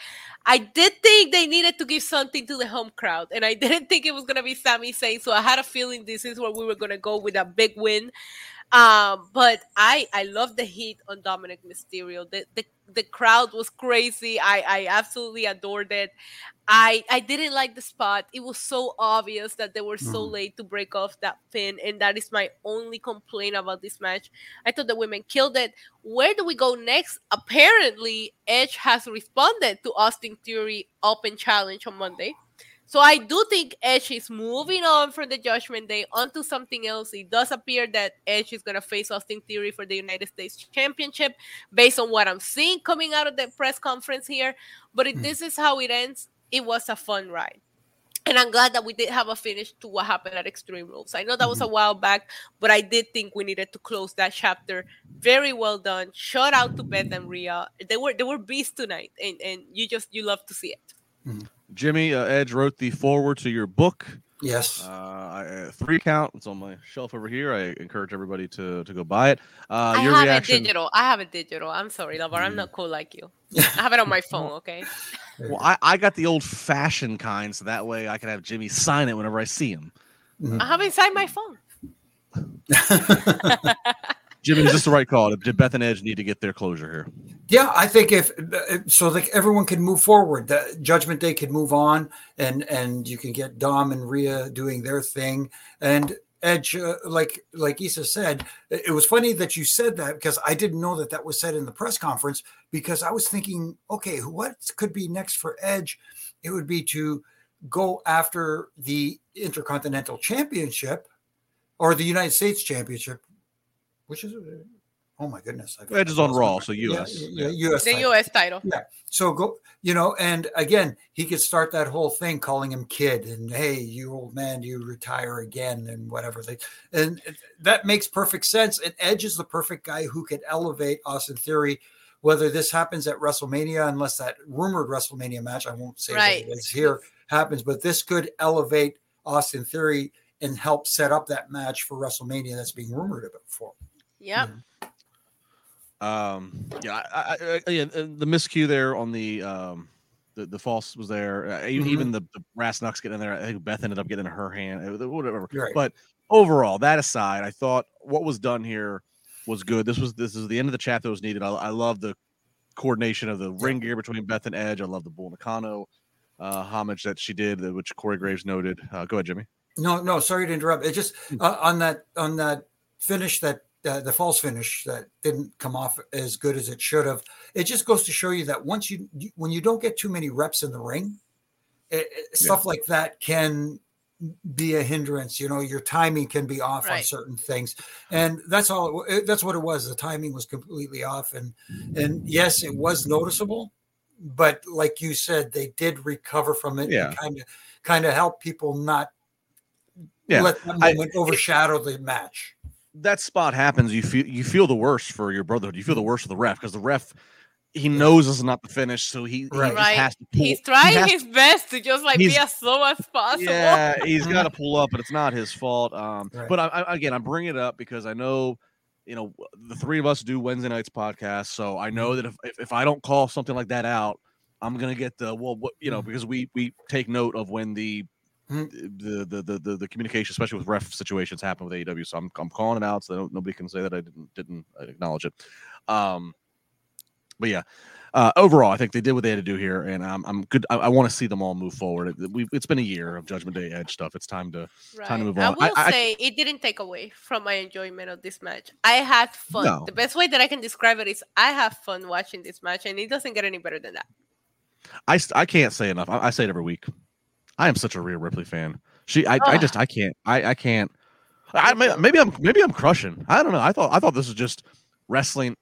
I did think they needed to give something to the home crowd, and I didn't think it was going to be Sami Zayn, so I had a feeling this is where we were going to go with a big win. Um, but I I love the heat on Dominic Mysterio. The the, the crowd was crazy. I, I absolutely adored it. I, I didn't like the spot. It was so obvious that they were mm. so late to break off that pin, and that is my only complaint about this match. I thought the women killed it. Where do we go next? Apparently, Edge has responded to Austin Theory Open Challenge on Monday. So I do think Edge is moving on from the Judgment Day onto something else. It does appear that Edge is going to face Austin Theory for the United States Championship based on what I'm seeing coming out of the press conference here. But if mm. this is how it ends, it was a fun ride. And I'm glad that we did have a finish to what happened at Extreme Rules. I know that was a while back, but I did think we needed to close that chapter. Very well done. Shout out to Beth and Rhea. They were they were beasts tonight, and, and you just you love to see it. Mm. Jimmy, uh, Edge wrote the foreword to your book. Yes. Uh, I, uh, three count. It's on my shelf over here. I encourage everybody to, to go buy it. Uh, I your have reaction... it digital. I have it digital. I'm sorry, Lavar. I'm not cool like you. I have it on my phone, okay? Well, I, I got the old-fashioned kind, so that way I can have Jimmy sign it whenever I see him. Mm-hmm. I have it inside my phone. Jimmy, is this the right call? Did Beth and Edge need to get their closure here? Yeah, I think if so, like everyone can move forward. The Judgment Day could move on, and and you can get Dom and Rhea doing their thing. And Edge, uh, like like Issa said, it was funny that you said that because I didn't know that that was said in the press conference. Because I was thinking, okay, what could be next for Edge? It would be to go after the Intercontinental Championship or the United States Championship. Which is, oh my goodness. Edge is on Raw, so U S. Yeah, yeah, yeah. U S the title. U S title. Yeah. So go, you know, and again, he could start that whole thing calling him kid and, hey, you old man, you retire again and whatever. And that makes perfect sense. And Edge is the perfect guy who could elevate Austin Theory, whether this happens at WrestleMania, unless that rumored WrestleMania match, I won't say right. what it is here, happens, but this could elevate Austin Theory and help set up that match for WrestleMania that's being rumored about for. Yep. Mm-hmm. Um, yeah. I, I, I, yeah. The miscue there on the um, the, the false was there. Uh, mm-hmm. Even the, the Rasnux getting in there. I think Beth ended up getting in her hand. Whatever. Right. But overall, that aside, I thought what was done here was good. This was this is the end of the chapter that was needed. I, I love the coordination of the ring gear between Beth and Edge. I love the Bull Nakano uh, homage that she did, which Corey Graves noted. Uh, go ahead, Jimmy. No, no. Sorry to interrupt. It just uh, on that on that finish that. Uh, the false finish that didn't come off as good as it should have. It just goes to show you that once you, when you don't get too many reps in the ring, it, it, stuff yeah. like that can be a hindrance. You know, your timing can be off right. on certain things. And that's all, it, that's what it was. The timing was completely off. And, and yes, it was noticeable, but like you said, they did recover from it yeah. and kind of, kind of help people not yeah. let that moment I, overshadow it, the match. That spot happens, you feel you feel the worst for your brotherhood. You feel the worst for the ref because the ref, he knows this is not the finish, so he, right. he just has to pull. He's trying he his to, best to just like be as slow as possible. Yeah, he's got to pull up, but it's not his fault. Um, right. But I, I, again, I'm bringing it up because I know, you know, the three of us do Wednesday night's podcast, so I know that if if, if I don't call something like that out, I'm gonna get the well, what, you know, because we we take note of when the. The, the the the the communication, especially with ref situations, happen with A E W. So I'm I'm calling it out, so nobody can say that I didn't didn't acknowledge it. Um, but yeah, uh, overall, I think they did what they had to do here, and I'm I'm good. I, I want to see them all move forward. It, we've, it's been a year of Judgment Day Edge stuff. It's time to right. time to move on. I will I, say I, it didn't take away from my enjoyment of this match. I had fun. No. The best way that I can describe it is I have fun watching this match, and it doesn't get any better than that. I I can't say enough. I, I say it every week. I am such a Rhea Ripley fan. She, I, I just, I can't, I, I can't. I maybe I'm, maybe I'm crushing. I don't know. I thought, I thought this was just wrestling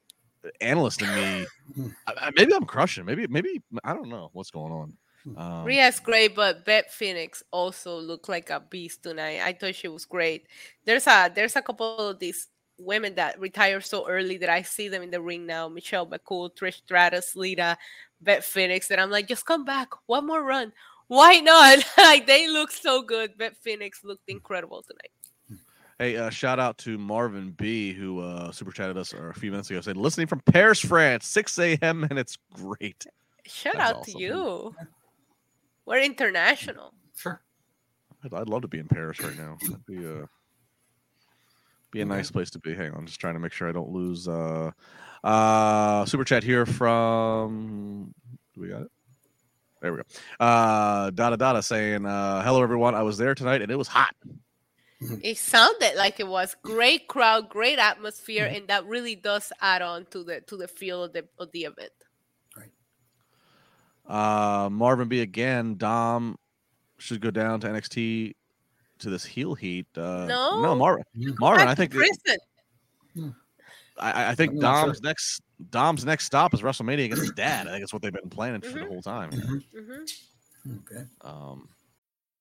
analyst in me. I, maybe I'm crushing. Maybe, maybe I don't know what's going on. Um, Rhea's great, but Beth Phoenix also looked like a beast tonight. I thought she was great. There's a, there's a couple of these women that retire so early that I see them in the ring now. Michelle McCool, Trish Stratus, Lita, Beth Phoenix, and I'm like, just come back, one more run. Why not? Like they look so good. Beth Phoenix looked incredible tonight. Hey, uh, shout out to Marvin B, who uh, super chatted us a few minutes ago. Said listening from Paris, France, six a.m. and it's great. Shout That's out awesome. To you. We're international. Sure. I'd, I'd love to be in Paris right now. That'd be, uh, Be a okay. nice place to be. Hang on, just trying to make sure I don't lose. Uh, uh, super chat here from. Do we got it? There we go. Uh, Dada Dada saying, uh, hello, everyone. I was there tonight, and it was hot. It sounded like it was great crowd, great atmosphere, and that really does add on to the to the feel of the of the event. Right. Uh, Marvin B again. Dom should go down to N X T to this heel heat. Uh, no, no, Marvin. Marvin, I think. That, I, I think Dom's sure. next Dom's next stop is WrestleMania against his dad. I think it's what they've been planning mm-hmm. for the whole time. Mm-hmm. Mm-hmm. Okay. Um.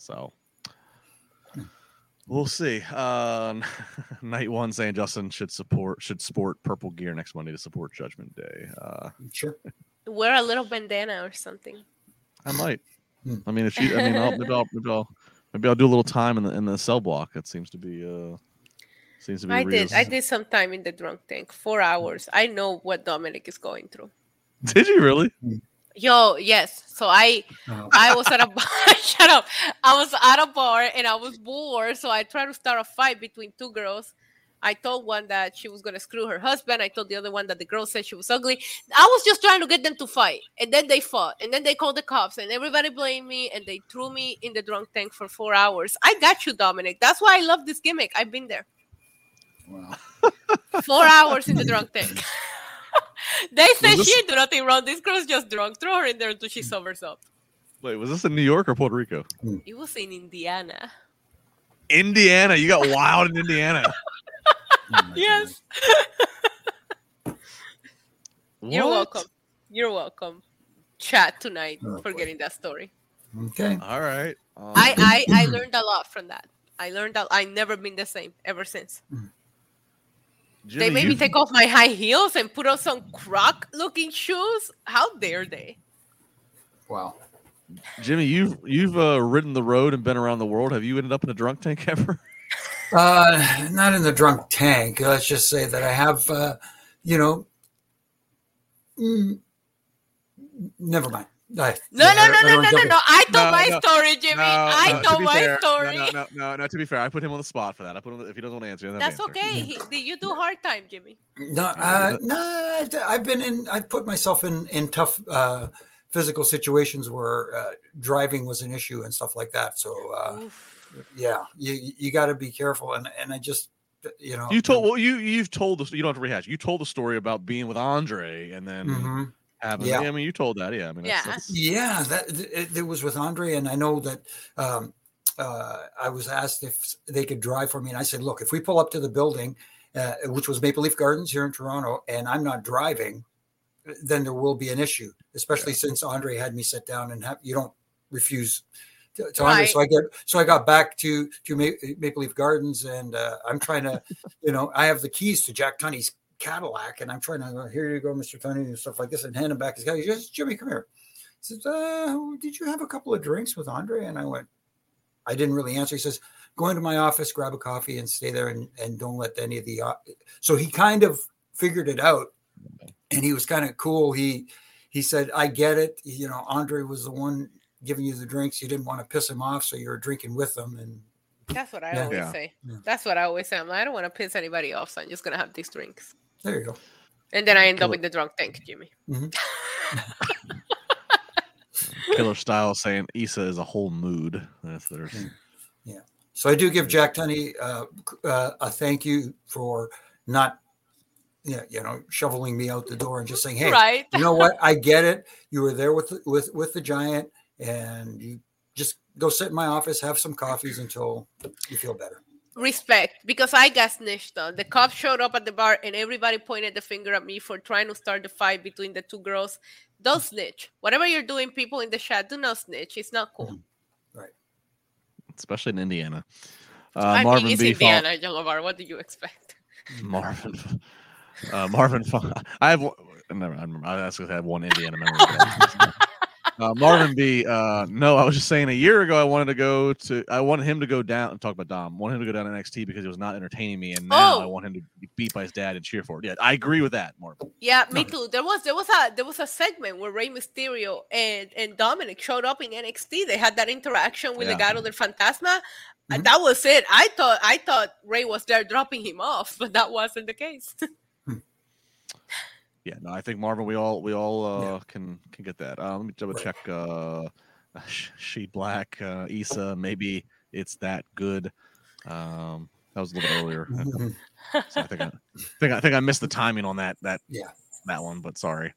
So we'll see. Uh, night one saying Justin should support should sport purple gear next Monday to support Judgment Day. Uh, sure. Wear a little bandana or something. I might. I mean, if you, I mean, I'll, maybe, I'll, maybe I'll maybe I'll do a little time in the in the cell block. It seems to be uh, seems to be. I real. did. I did some time in the drunk tank, four hours. I know what Dominic is going through. Did you really? Yo, yes. So I, oh. I was at a bar. Shut up. I was at a bar and I was bored. So I tried to start a fight between two girls. I told one that she was gonna screw her husband. I told the other one that the girl said she was ugly. I was just trying to get them to fight, and then they fought, and then they called the cops, and everybody blamed me, and they threw me in the drunk tank for four hours. I got you, Dominic. That's why I love this gimmick. I've been there. Wow. Four hours in the drunk tank. They said this... she didn't do nothing wrong. This girl's just drunk. Throw her in there until she sobers up. Wait, was this in New York or Puerto Rico? It was in Indiana. Indiana? You got wild in Indiana. Oh yes. You're welcome. You're welcome. Chat tonight oh, for boy. getting that story. Okay. All right. Um... I, I, I learned a lot from that. I learned that I've never been the same ever since. Jimmy, they made you... me take off my high heels and put on some Croc-looking shoes. How dare they? Wow, Jimmy, you've you've uh, ridden the road and been around the world. Have you ended up in a drunk tank ever? Uh, not in the drunk tank. Let's just say that I have. Uh, you know, mm, never mind. I, no, yeah, no, no, no, no, no, no. I told no, my no, story, Jimmy. No, I no, told to my fair, story. No, no, no, no, no, to be fair, I put him on the spot for that. I put him, if he doesn't want to answer, that's to answer. Okay. He, you do hard time, Jimmy. No, uh, no, I've been in, I put myself in, in tough uh, physical situations where uh, driving was an issue and stuff like that. So, uh, yeah, you you got to be careful. And, and I just, you know. You told, well, you, you've told this, you don't have to rehash. You told the story about being with Andre and then. Mm-hmm. Happened. Yeah, I mean, you told that. Yeah, I mean, yeah, that's, that's... yeah that it, it was with Andre, and I know that um, uh, I was asked if they could drive for me, and I said, "Look, if we pull up to the building, uh, which was Maple Leaf Gardens here in Toronto, and I'm not driving, then there will be an issue, especially yeah. since Andre had me sit down and have you don't refuse to, to right. Andre." So I get so I got back to to Maple Leaf Gardens, and uh, I'm trying to, you know, I have the keys to Jack Tunney's Cadillac, and I'm trying to go, "Here you go, Mister Tony," and stuff like this, and hand him back his guy. He goes, "Jimmy, come here." He says, uh, "Did you have a couple of drinks with Andre?" And I went, I didn't really answer. He says, "Go into my office, grab a coffee, and stay there, and, and don't let any of the." Uh... So he kind of figured it out, and he was kind of cool. He he said, "I get it. You know, Andre was the one giving you the drinks. You didn't want to piss him off, so you were drinking with him." And that's what I yeah. always yeah. say. Yeah. That's what I always say. I'm like, I don't want to piss anybody off, so I'm just gonna have these drinks. There you go. And then I end Killer. up in the drunk tank, Jimmy. Mm-hmm. Killer Style saying Issa is a whole mood. That's theirs. Yeah. So I do give Jack Tunney uh, uh, a thank you for not, yeah, you know, shoveling me out the door and just saying, "Hey, right. you know what? I get it. You were there with the, with with the giant, and you just go sit in my office, have some coffees until you feel better." Respect, because I got snitched on. The cops showed up at the bar and everybody pointed the finger at me for trying to start the fight between the two girls. Don't snitch. Whatever you're doing, people in the chat, do not snitch. It's not cool. Right. Especially in Indiana. Uh, Marvin mean, it's B. Indiana, Jalabar. What do you expect? Marvin. Uh, Marvin. I have. Never mind. I was going to have one Indiana memory. uh, Marvin B. Uh, no, I was just saying a year ago I wanted to go to. I wanted him to go down and talk about Dom. Wanted him to go down to N X T because he was not entertaining me, and now oh. I want him to be beat by his dad and cheer for it. Yeah, I agree with that, Marvin. Yeah, me no. too. There was there was a there was a segment where Rey Mysterio and and Dominic showed up in N X T. They had that interaction with yeah. the Legado del Fantasma. And that was it. I thought I thought Rey was there dropping him off, but that wasn't the case. yeah, no, I think Marvin, we all we all uh, yeah. can can get that. Uh, let me double check. Uh, she Black, uh, Issa, maybe it's that good. Um, that was a little earlier. so I think I, I think I think I missed the timing on that that yeah. that one, but sorry.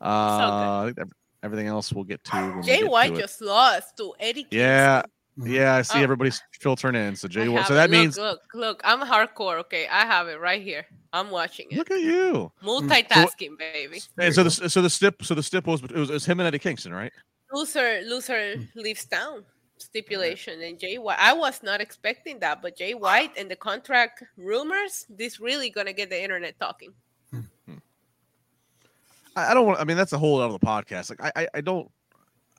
Uh, so everything else we'll get to. When Jay we get White to just lost to Eddie Kingston. Yeah. Yeah, I see oh. everybody's filtering in. So Jay, so that look, means look, look, I'm hardcore. Okay, I have it right here. I'm watching it. Look at you, multitasking, so, baby. And so the so the stip so the stip was it was, it was him and Eddie Kingston, right? Loser, loser leaves town stipulation, and Jay White. I was not expecting that, but Jay White and the contract rumors. This really gonna get the internet talking. I, I don't want. I mean, that's a whole lot of the podcast. Like, I, I, I don't,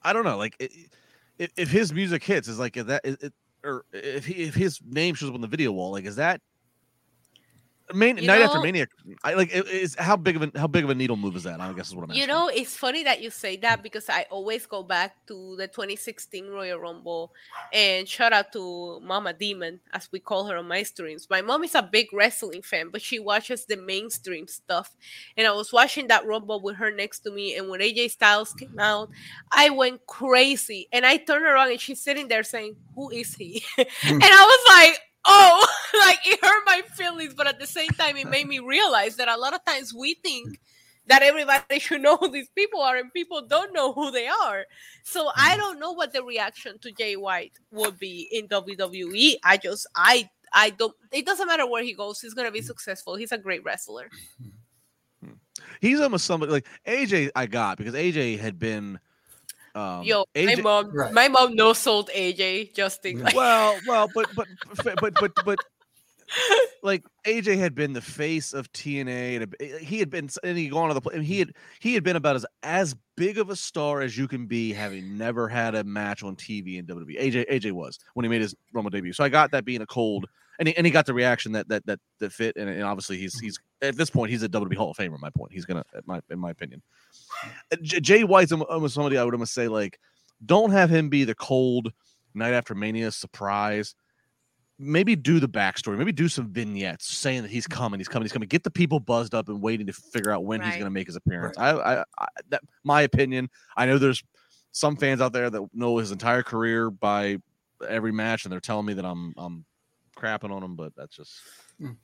I don't know. Like. It, If his music hits, is like if that, it, or if he, if his name shows up on the video wall, like is that main, night know, after Mania? I like is how big of a how big of a needle move is that? I guess is what I'm. You asking. Know, it's funny that you say that because I always go back to the twenty sixteen Royal Rumble, and shout out to Mama Demon as we call her on my streams. My mom is a big wrestling fan, but she watches the mainstream stuff, and I was watching that Rumble with her next to me, and when A J Styles came out, I went crazy, and I turned around and she's sitting there saying, "Who is he?" and I was like. Oh, like it hurt my feelings, but at the same time, it made me realize that a lot of times we think that everybody should know who these people are, and people don't know who they are. So I don't know what the reaction to Jay White would be in W W E. I just, I, I don't. It doesn't matter where he goes; he's gonna be successful. He's a great wrestler. He's almost somebody like A J. I got because A J had been. Um, Yo, A J, my mom, right. my mom no sold A J, Justin. Like. Well, well, but but but but but like A J had been the face of T N A, and he had been and he gone to the play. He had he had been about as as big of a star as you can be, having never had a match on T V in W W E. A J A J was when he made his Rumble debut. So I got that being a cold, and he, and he got the reaction that that that that fit, and, and obviously he's he's at this point he's a W W E Hall of Famer. My point, he's gonna at my in my opinion. Jay White's almost somebody I would almost say, like, don't have him be the cold night after Mania surprise. Maybe do the backstory. Maybe do some vignettes saying that he's coming, he's coming, he's coming. Get the people buzzed up and waiting to figure out when right. he's going to make his appearance. Right. I, I, I that, my opinion, I know there's some fans out there that know his entire career by every match, and they're telling me that I'm, I'm crapping on him, but that's just...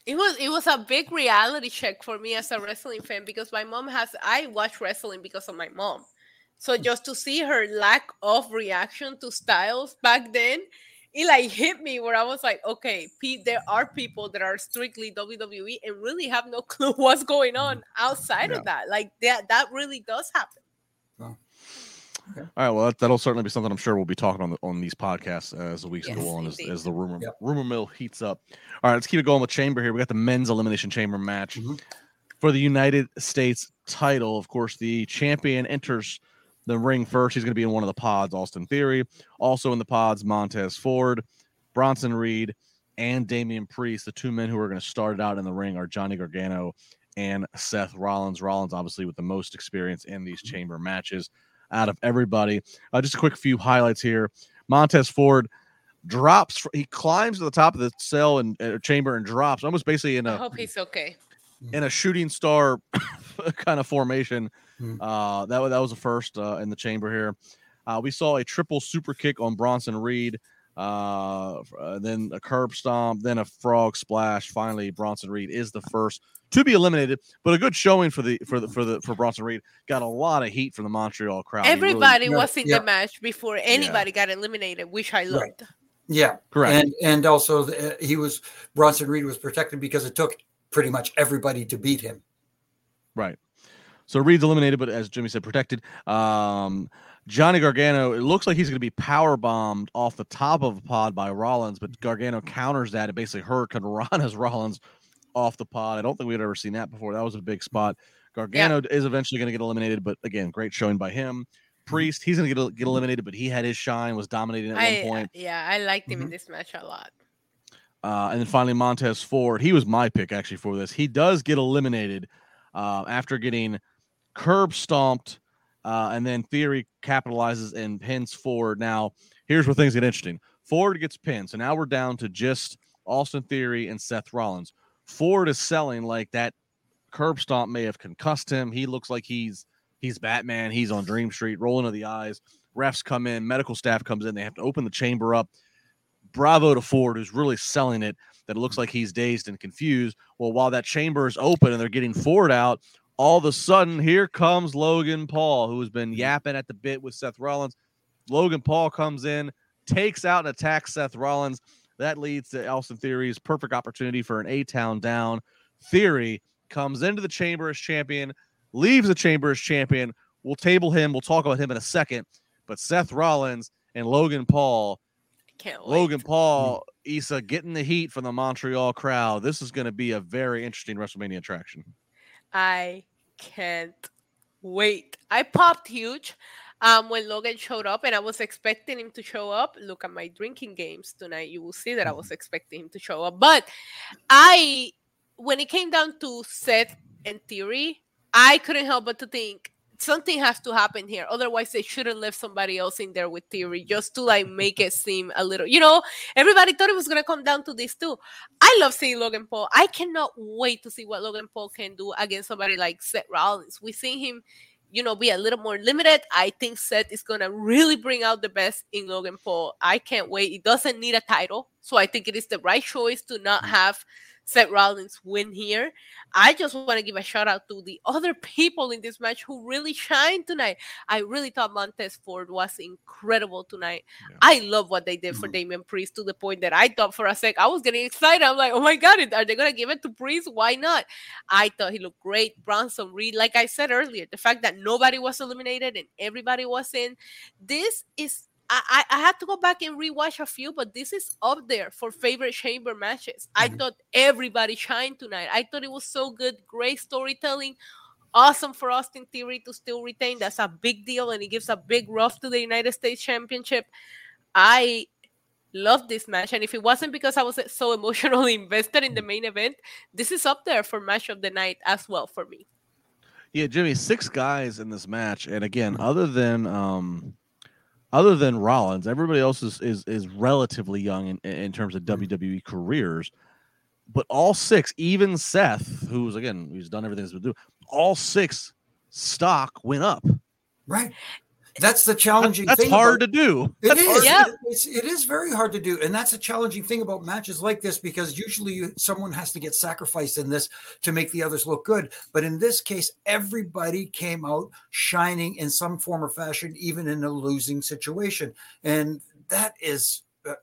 It was it was a big reality check for me as a wrestling fan because my mom has I watch wrestling because of my mom. So just to see her lack of reaction to Styles back then, it like hit me where I was like, okay, Pete, there are people that are strictly W W E and really have no clue what's going on outside yeah. of that. Like that that really does happen. Wow. Okay. All right, well, that, that'll certainly be something I'm sure we'll be talking on the, on these podcasts as the weeks yes, go on, as, as the rumor yep. rumor mill heats up. All right, let's keep it going with Chamber here. We got the men's Elimination Chamber match mm-hmm. for the United States title. Of course, the champion enters the ring first. He's going to be in one of the pods, Austin Theory. Also in the pods, Montez Ford, Bronson Reed, and Damian Priest. The two men who are going to start it out in the ring are Johnny Gargano and Seth Rollins. Rollins, obviously, with the most experience in these mm-hmm. chamber matches. Out of everybody, uh, just a quick few highlights here. Montez Ford drops; he climbs to the top of the cell and uh, chamber and drops, almost basically in a. I hope he's okay. In a shooting star kind of formation, mm. uh, that that was the first uh, in the chamber here. Uh, we saw a triple super kick on Bronson Reed, uh, uh, then a curb stomp, then a frog splash. Finally, Bronson Reed is the first to be eliminated, but a good showing for the for the for the for Bronson Reed. Got a lot of heat from the Montreal crowd. Everybody really, was in yeah. the match before anybody yeah. got eliminated, which I loved. Right. Yeah, correct. And and also the, he was Bronson Reed was protected because it took pretty much everybody to beat him. Right. So Reed's eliminated, but as Jimmy said, protected. Um, Johnny Gargano, it looks like he's going to be powerbombed off the top of a pod by Rollins, but Gargano counters that and basically Hurricane Rana's Rollins off the pod. I don't think we'd ever seen that before. That was a big spot. Gargano yeah. is eventually going to get eliminated, but again, great showing by him. Priest, he's going to get get eliminated, but he had his shine, was dominating at I, one point. Yeah, I liked him mm-hmm. in this match a lot. Uh, and then finally, Montez Ford. He was my pick, actually, for this. He does get eliminated uh, after getting curb stomped, uh, and then Theory capitalizes and pins Ford. Now, here's where things get interesting. Ford gets pinned, so now we're down to just Austin Theory and Seth Rollins. Ford is selling like that curb stomp may have concussed him. He looks like he's he's Batman. He's on Dream Street, rolling of the eyes. Refs come in. Medical staff comes in. They have to open the chamber up. Bravo to Ford, who's really selling it, that it looks like he's dazed and confused. Well, while that chamber is open and they're getting Ford out, all of a sudden, here comes Logan Paul, who has been yapping at the bit with Seth Rollins. Logan Paul comes in, takes out and attacks Seth Rollins. That leads to Austin Theory's perfect opportunity for an A-Town down. Theory comes into the chamber as champion, leaves the chamber as champion. We'll table him. We'll talk about him in a second. But Seth Rollins and Logan Paul Can't Logan wait. Paul, Issa getting the heat from the Montreal crowd. This is going to be a very interesting WrestleMania attraction. I can't wait. I popped huge um, when Logan showed up, and I was expecting him to show up. Look at my drinking games tonight. You will see that I was expecting him to show up. But I, when it came down to Seth and Theory, I couldn't help but to think, something has to happen here. Otherwise, they shouldn't let somebody else in there with Theory just to like make it seem a little, you know, everybody thought it was going to come down to this too. I love seeing Logan Paul. I cannot wait to see what Logan Paul can do against somebody like Seth Rollins. We've seen him, you know, be a little more limited. I think Seth is going to really bring out the best in Logan Paul. I can't wait. It doesn't need a title. So I think it is the right choice to not have Seth Rollins win here. I just want to give a shout out to the other people in this match who really shined tonight. I really thought Montez Ford was incredible tonight. Yeah. I love what they did for Damian Priest to the point that I thought for a sec I was getting excited. I'm like, oh my God, are they going to give it to Priest? Why not? I thought he looked great. Bronson Reed, like I said earlier, the fact that nobody was eliminated and everybody was in. This is I, I had to go back and rewatch a few, but this is up there for favorite chamber matches. I mm-hmm. thought everybody shined tonight. I thought it was so good. Great storytelling. Awesome for Austin Theory to still retain. That's a big deal, and it gives a big rub to the United States Championship. I love this match, and if it wasn't because I was so emotionally invested in the main event, this is up there for match of the night as well for me. Yeah, Jimmy, six guys in this match, and again, other than... um. Other than Rollins, everybody else is is, is relatively young in, in terms of W W E careers. But all six, even Seth, who's, again, he's done everything he's been doing, all six stock went up. Right. That's the challenging that's, that's thing. Hard about, do. That's is, hard to yeah. do. It is. It is very hard to do. And that's a challenging thing about matches like this, because usually you, someone has to get sacrificed in this to make the others look good. But in this case, everybody came out shining in some form or fashion, even in a losing situation. And that is, uh,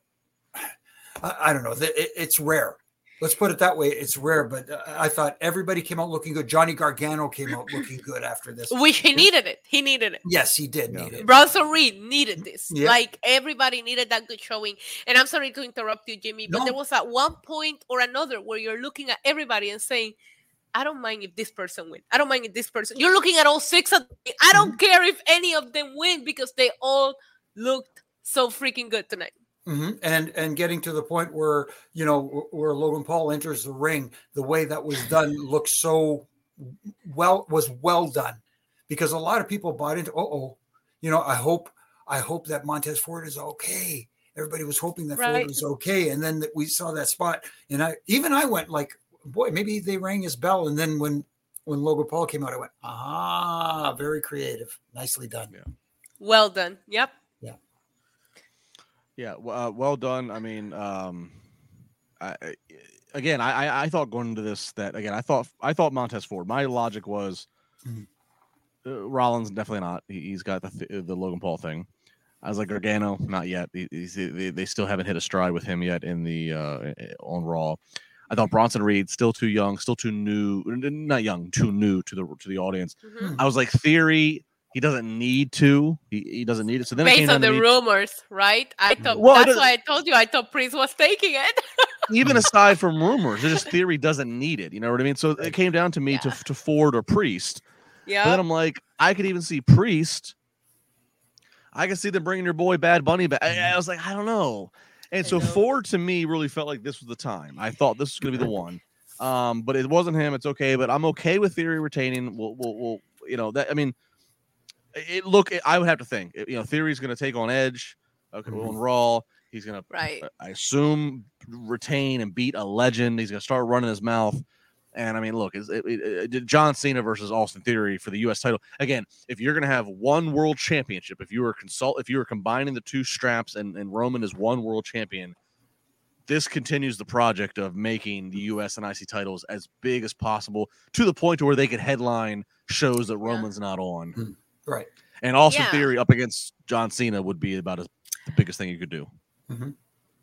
I, I don't know, it, it's rare. Let's put it that way. It's rare, but uh, I thought everybody came out looking good. Johnny Gargano came out looking good after this. Which he needed it. He needed it. Yes, he did yeah. need it. Bronson Reed needed this. Yeah. Like, everybody needed that good showing. And I'm sorry to interrupt you, Jimmy, but no. there was at one point or another where you're looking at everybody and saying, I don't mind if this person wins. I don't mind if this person. You're looking at all six of them. I don't mm-hmm. care if any of them win, because they all looked so freaking good tonight. Mm-hmm. And and getting to the point where, you know, where Logan Paul enters the ring, the way that was done looks so well, was well done, because a lot of people bought into, oh, you know, I hope, I hope that Montez Ford is okay. Everybody was hoping that right. Ford was okay. And then we saw that spot, and I, even I went like, boy, maybe they rang his bell. And then when, when Logan Paul came out, I went, ah, very creative. Nicely done. Yeah. Well done. Yep. Yeah, uh, well done. I mean, um, I, again, I, I thought going into this that again, I thought I thought Montez Ford. My logic was mm-hmm. uh, Rollins definitely not. He, he's got the th- the Logan Paul thing. I was like Gargano, not yet. He, he's, they, they still haven't hit a stride with him yet in the uh, on Raw. I thought Bronson Reed still too young, still too new, not young, too new to the to the audience. Mm-hmm. I was like, Theory, he doesn't need to. He, he doesn't need it. So then based on the rumors, me, right? I thought well, that's why I told you I thought Priest was taking it. Even aside from rumors, just Theory doesn't need it. You know what I mean? So it came down to me yeah. to to Ford or Priest. Yeah. Then I'm like, I could even see Priest. I could see them bringing your boy Bad Bunny back. I, I was like, I don't know. And so Ford to me really felt like this was the time. I thought this was going to be the one, um, but it wasn't him. It's okay, but I'm okay with Theory retaining. We'll, we'll, we'll you know that. I mean, it look. It, I would have to think. It, you know, Theory's going to take on Edge. Okay, mm-hmm. on Raw, he's going right. to, I assume, retain and beat a legend. He's going to start running his mouth. And I mean, look, it, it, it, it, John Cena versus Austin Theory for the U S title. Again, if you're going to have one world championship, if you were consult, if you were combining the two straps and, and Roman is one world champion, this continues the project of making the U S and I C titles as big as possible to the point to where they could headline shows that Roman's yeah. not on. Right. And Austin yeah. Theory up against John Cena would be about as, the biggest thing you could do. Mm-hmm.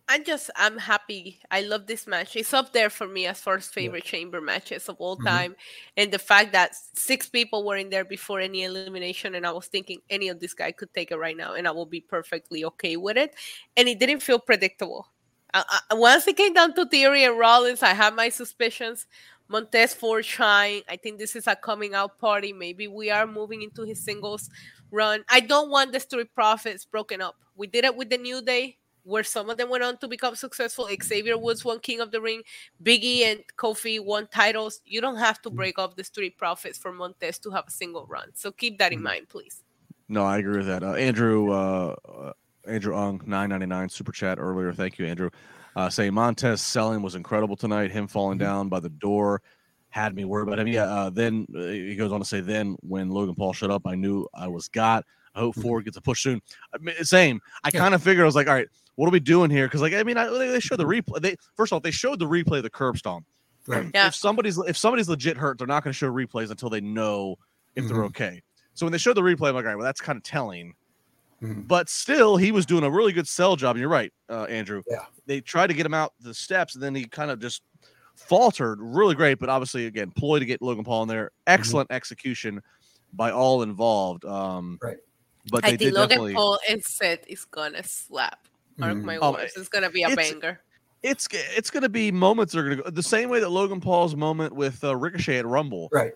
I'm just, I'm happy. I love this match. It's up there for me as far as favorite yeah. chamber matches of all time. Mm-hmm. And the fact that six people were in there before any elimination, and I was thinking any of this guy could take it right now, and I will be perfectly okay with it. And it didn't feel predictable. I, I, once it came down to Theory and Rollins, I had my suspicions. Montez Ford shine. I think this is a coming out party. Maybe we are moving into his singles run. I don't want the Street Profits broken up. We did it with the New Day, where some of them went on to become successful. Xavier Woods won King of the Ring. Big E and Kofi won titles. You don't have to break up the Street Profits for Montez to have a single run. So keep that in mind, please. No, I agree with that. Uh, Andrew uh, uh, Andrew Ung, nine ninety-nine super chat earlier. Thank you, Andrew. Uh, saying Montez selling was incredible tonight. Him falling down by the door had me worried about him. Yeah, uh, then uh, he goes on to say, then when Logan Paul shut up, I knew I was got. I hope Ford gets a push soon. I mean, same. I kind of figured, I was like, all right, what are we doing here? Because, like, I mean, I, they showed the replay. They first off, they showed the replay of the curb stomp. Right. Yeah. If somebody's if somebody's legit hurt, they're not going to show replays until they know if mm-hmm. they're okay. So when they showed the replay, I'm like, all right, well, that's kind of telling. Mm-hmm. But still, he was doing a really good sell job. And you're right, uh, Andrew. Yeah. They tried to get him out the steps, and then he kind of just faltered. Really great, but obviously, again, ploy to get Logan Paul in there. Excellent mm-hmm. execution by all involved. Um, right. But I they think did Logan definitely... Paul and Seth is gonna slap. Mark my oh, words, it's gonna be a it's, banger. It's it's gonna be moments that are gonna go the same way that Logan Paul's moment with uh, Ricochet at Rumble. Right.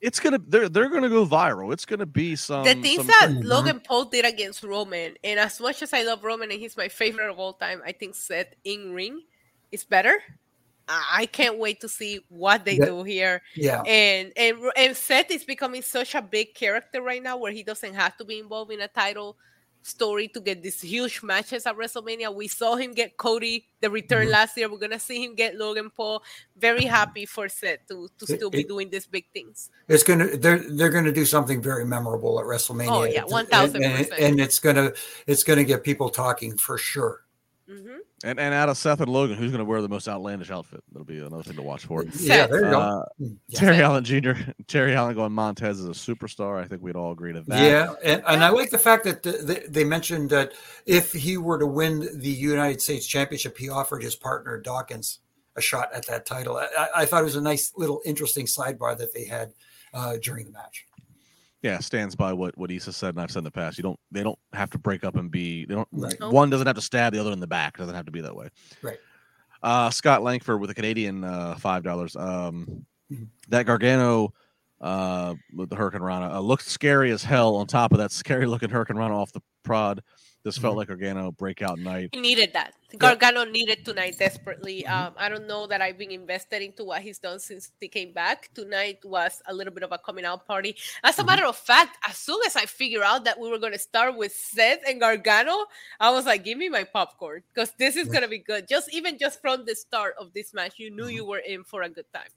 It's gonna they're they're gonna go viral. It's gonna be some the things some... that Logan Paul did against Roman. And as much as I love Roman and he's my favorite of all time, I think Seth in ring is better. I can't wait to see what they yeah. do here. Yeah. And and and Seth is becoming such a big character right now, where he doesn't have to be involved in a title story to get these huge matches at WrestleMania. We saw him get Cody, the return mm-hmm. last year. We're gonna see him get Logan Paul. Very happy for Seth to to still it, be doing these big things. It's gonna they're they're gonna do something very memorable at WrestleMania. Oh yeah, one thousand percent. And it's gonna it's gonna get people talking for sure. Mm-hmm. And and out of Seth and Logan, who's going to wear the most outlandish outfit? That'll be another thing to watch for. Yeah, there you uh, go. Yeah. Terry Allen Junior Terry Allen going Montez is a superstar. I think we'd all agree to that. Yeah, and, and I like the fact that the, the, they mentioned that if he were to win the United States Championship, he offered his partner Dawkins a shot at that title. I, I thought it was a nice little interesting sidebar that they had uh, during the match. Yeah, stands by what, what Issa said, and I've said in the past. You don't they don't have to break up and be they don't right. one doesn't have to stab the other in the back. It doesn't have to be that way. Right. Uh, Scott Langford with a Canadian uh, five dollars. Um, mm-hmm. That Gargano uh, with the Hurricane Rana uh, looked scary as hell. On top of that scary looking Hurricane Rana off the prod, this mm-hmm. felt like Gargano breakout night. He needed that. Gargano yeah. needed tonight desperately. Mm-hmm. Um, I don't know that I've been invested into what he's done since he came back. Tonight was a little bit of a coming out party. As a mm-hmm. matter of fact, as soon as I figured out that we were going to start with Seth and Gargano, I was like, give me my popcorn, because this is mm-hmm. going to be good. Just even just from the start of this match, you knew mm-hmm. you were in for a good time.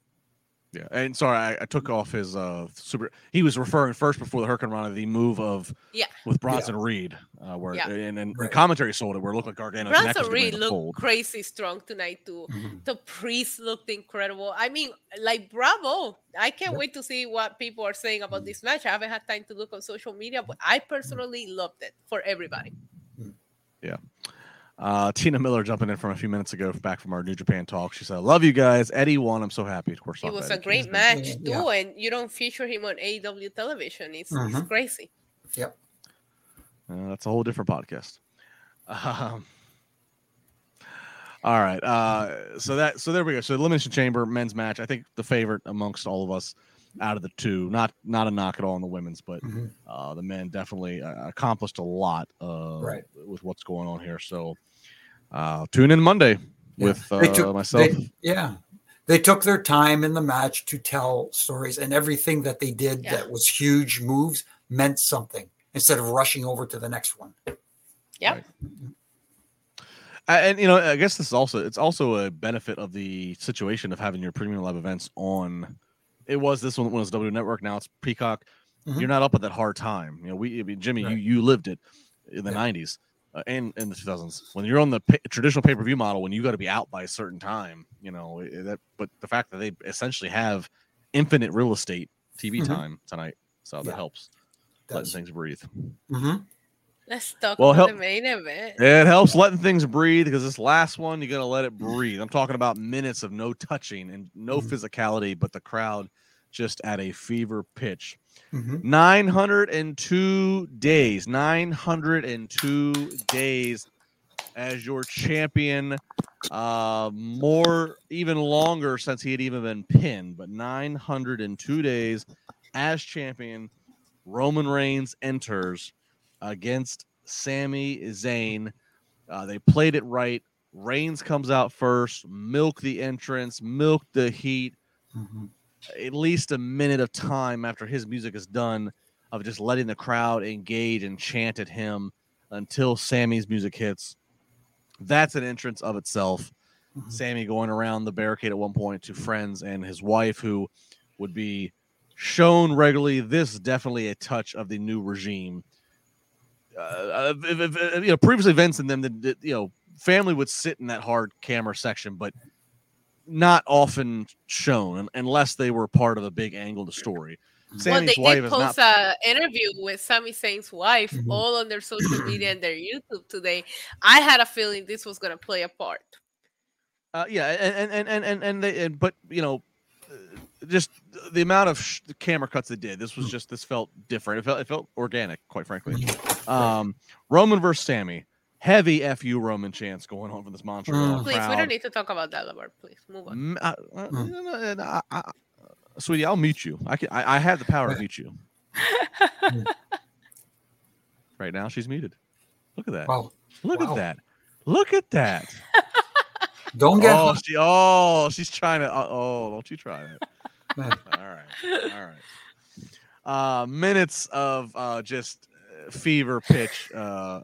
Yeah, and sorry, I, I took off his uh, super. He was referring first before the Hurricane Rana, the move of yeah with Bronson yeah. Reed, uh, where yeah. and, and right. commentary sold it where it looked like Gargano's neck was Bronson Reed looked fold. Crazy strong tonight too. Mm-hmm. The Priest looked incredible. I mean, like bravo! I can't yeah. wait to see what people are saying about this match. I haven't had time to look on social media, but I personally loved it for everybody. Yeah. Uh, Tina Miller jumping in from a few minutes ago, back from our New Japan talk. She said, "I love you guys. Eddie won. I'm so happy." Of course, it was Eddie. a great match yeah. too, and you don't feature him on A E W television. It's, mm-hmm. it's crazy. Yep, uh, that's a whole different podcast. Um, all right, uh, so that so there we go. So Elimination Chamber men's match. I think the favorite amongst all of us out of the two. Not not a knock at all on the women's, but mm-hmm. uh, the men definitely uh, accomplished a lot uh, right. with what's going on here. So. Uh, tune in Monday yeah. with uh, took, myself. They, yeah. They took their time in the match to tell stories, and everything that they did yeah. that was huge moves meant something instead of rushing over to the next one. Yeah. Right. And, you know, I guess this is also, it's also a benefit of the situation of having your premium live events on. It was this one when it was W Network. Now it's Peacock. Mm-hmm. You're not up at that hard time. You know, we, I mean, Jimmy, right. you, you lived it in the yeah. nineties. Uh, and in the two thousands, when you're on the pay- traditional pay-per-view model, when you got to be out by a certain time, you know that. But the fact that they essentially have infinite real estate T V mm-hmm. time tonight, so yeah. that helps. Letting things breathe. Mm-hmm. Let's talk well, about help- the main event. It helps letting things breathe, because this last one, you got to let it breathe. I'm talking about minutes of no touching and no mm-hmm. physicality, but the crowd just at a fever pitch. Mm-hmm. nine hundred two days, nine hundred two days as your champion, uh, more, even longer since he had even been pinned, but nine hundred two days as champion, Roman Reigns enters against Sami Zayn. Uh, they played it right. Reigns comes out first, milk the entrance, milk the heat. Mm-hmm. At least a minute of time after his music is done of just letting the crowd engage and chant at him until Sammy's music hits. That's an entrance of itself. Mm-hmm. Sami going around the barricade at one point to friends and his wife, who would be shown regularly. This is definitely a touch of the new regime. Uh, if, if, if, you know, previous events in them, the, the, you know, family would sit in that hard camera section, but not often shown unless they were part of a big angle to story. Sammy's well, they did post not... an interview with Sami Zayn's wife mm-hmm. all on their social media and their YouTube today. I had a feeling this was going to play a part. Uh, yeah, and and and and and they, and, but you know, just the amount of sh- the camera cuts they did. This was just this felt different. It felt it felt organic, quite frankly. Um, Roman versus Sami. Heavy F U Roman chants going on for this Montreal mm. Please, crowd. We don't need to talk about that, Lavard. Please, move on. I, I, mm. I, I, I, sweetie, I'll mute you. I, can, I I have the power to mute you. Right now, she's muted. Look at that. Wow. Look wow. at that. Look at that. Don't get oh, she, oh, she's trying to. Oh, don't you try it. All right. All right. Uh, minutes of uh, just fever pitch. Uh,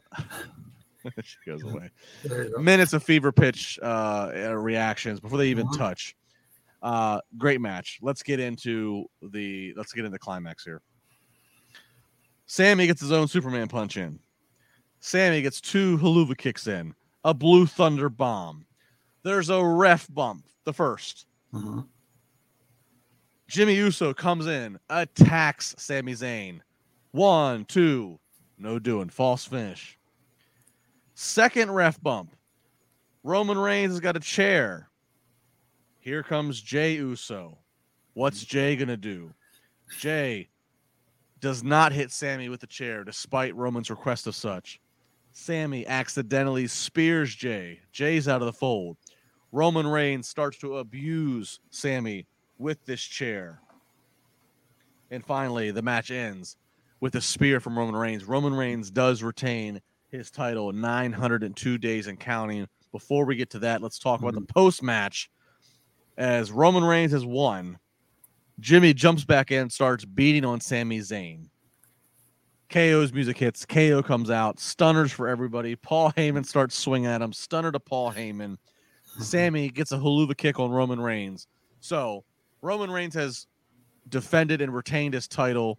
she goes away. Go. Minutes of fever pitch uh, reactions before they even uh-huh. touch. Uh, great match. Let's get into the let's get into climax here. Sami gets his own Superman punch in. Sami gets two haluva kicks in. A blue thunder bomb. There's a ref bump. The first. Uh-huh. Jimmy Uso comes in, attacks Sami Zayn. One, two, no doing. False finish. Second ref bump. Roman Reigns has got a chair. Here comes Jay Uso. What's Jay going to do? Jay does not hit Sami with the chair, despite Roman's request of such. Sami accidentally spears Jay. Jay's out of the fold. Roman Reigns starts to abuse Sami with this chair. And finally, the match ends with a spear from Roman Reigns. Roman Reigns does retain his title, nine hundred two days and counting. Before we get to that, let's talk mm-hmm. about the post-match. As Roman Reigns has won, Jimmy jumps back in, starts beating on Sami Zayn. K O's music hits. K O comes out. Stunners for everybody. Paul Heyman starts swinging at him. Stunner to Paul Heyman. Sami gets a haluva kick on Roman Reigns. So, Roman Reigns has defended and retained his title.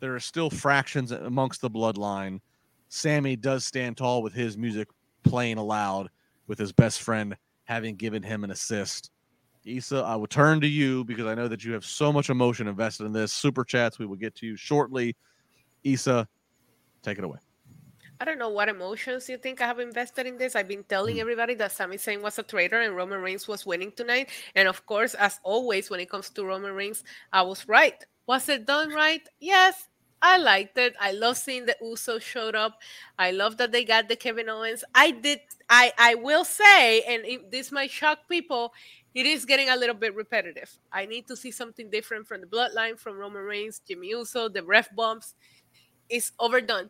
There are still fractions amongst the bloodline. Sami does stand tall with his music playing aloud, with his best friend having given him an assist. Issa, I will turn to you because I know that you have so much emotion invested in this. Super chats, we will get to you shortly. Issa, take it away. I don't know what emotions you think I have invested in this. I've been telling everybody that Sami Zayn was a traitor and Roman Reigns was winning tonight. And of course, as always, when it comes to Roman Reigns, I was right. Was it done right? Yes, I liked it. I love seeing the Usos showed up. I love that they got the Kevin Owens. I did. I, I will say, and it, this might shock people, it is getting a little bit repetitive. I need to see something different from the Bloodline, from Roman Reigns, Jimmy Uso, the ref bumps. It's overdone.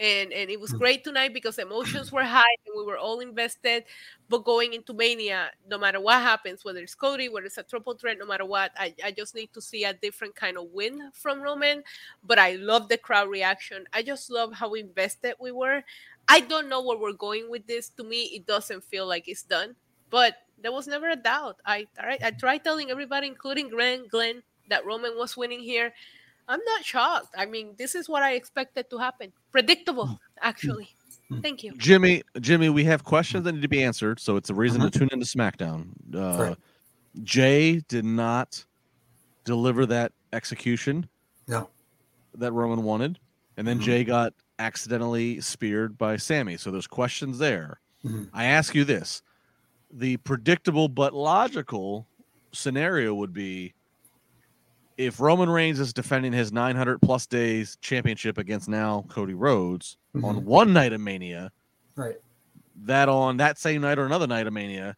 And and it was great tonight because emotions were high and we were all invested. But going into Mania, no matter what happens, whether it's Cody, whether it's a triple threat, no matter what, I, I just need to see a different kind of win from Roman. But I love the crowd reaction. I just love how invested we were. I don't know where we're going with this. To me, it doesn't feel like it's done. But there was never a doubt. I all right, I tried telling everybody, including Glenn, Glenn, that Roman was winning here. I'm not shocked. I mean, this is what I expected to happen. Predictable, actually. Thank you. Jimmy, Jimmy, we have questions that need to be answered, so it's a reason uh-huh. to tune into SmackDown. Uh, right. Jay did not deliver that execution no. that Roman wanted, and then mm-hmm. Jay got accidentally speared by Sami, so there's questions there. Mm-hmm. I ask you this. The predictable but logical scenario would be, if Roman Reigns is defending his nine hundred plus days championship against now Cody Rhodes mm-hmm. on one night of Mania, right? That on that same night or another night of Mania,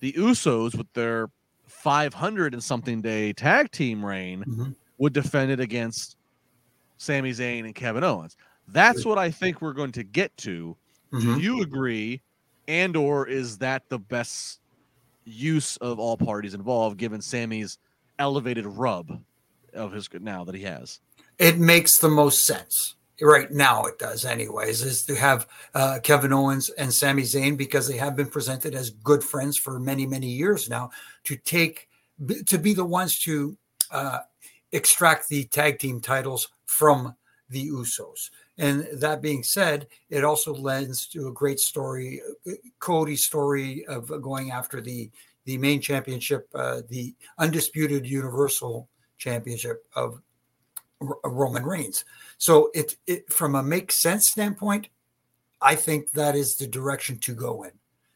the Usos with their five hundred and something day tag team reign mm-hmm. would defend it against Sami Zayn and Kevin Owens. That's what I think we're going to get to. Mm-hmm. Do you agree? And or is that the best use of all parties involved, given Sami's elevated rub of his now that he has? It makes the most sense right now. It does anyways, is to have uh, Kevin Owens and Sami Zayn, because they have been presented as good friends for many, many years now, to take, b- to be the ones to uh, extract the tag team titles from the Usos. And that being said, it also lends to a great story, Cody's story of going after the, the main championship, uh, the undisputed universal championship of R- Roman Reigns. So it, it, from a make sense standpoint, I think that is the direction to go in,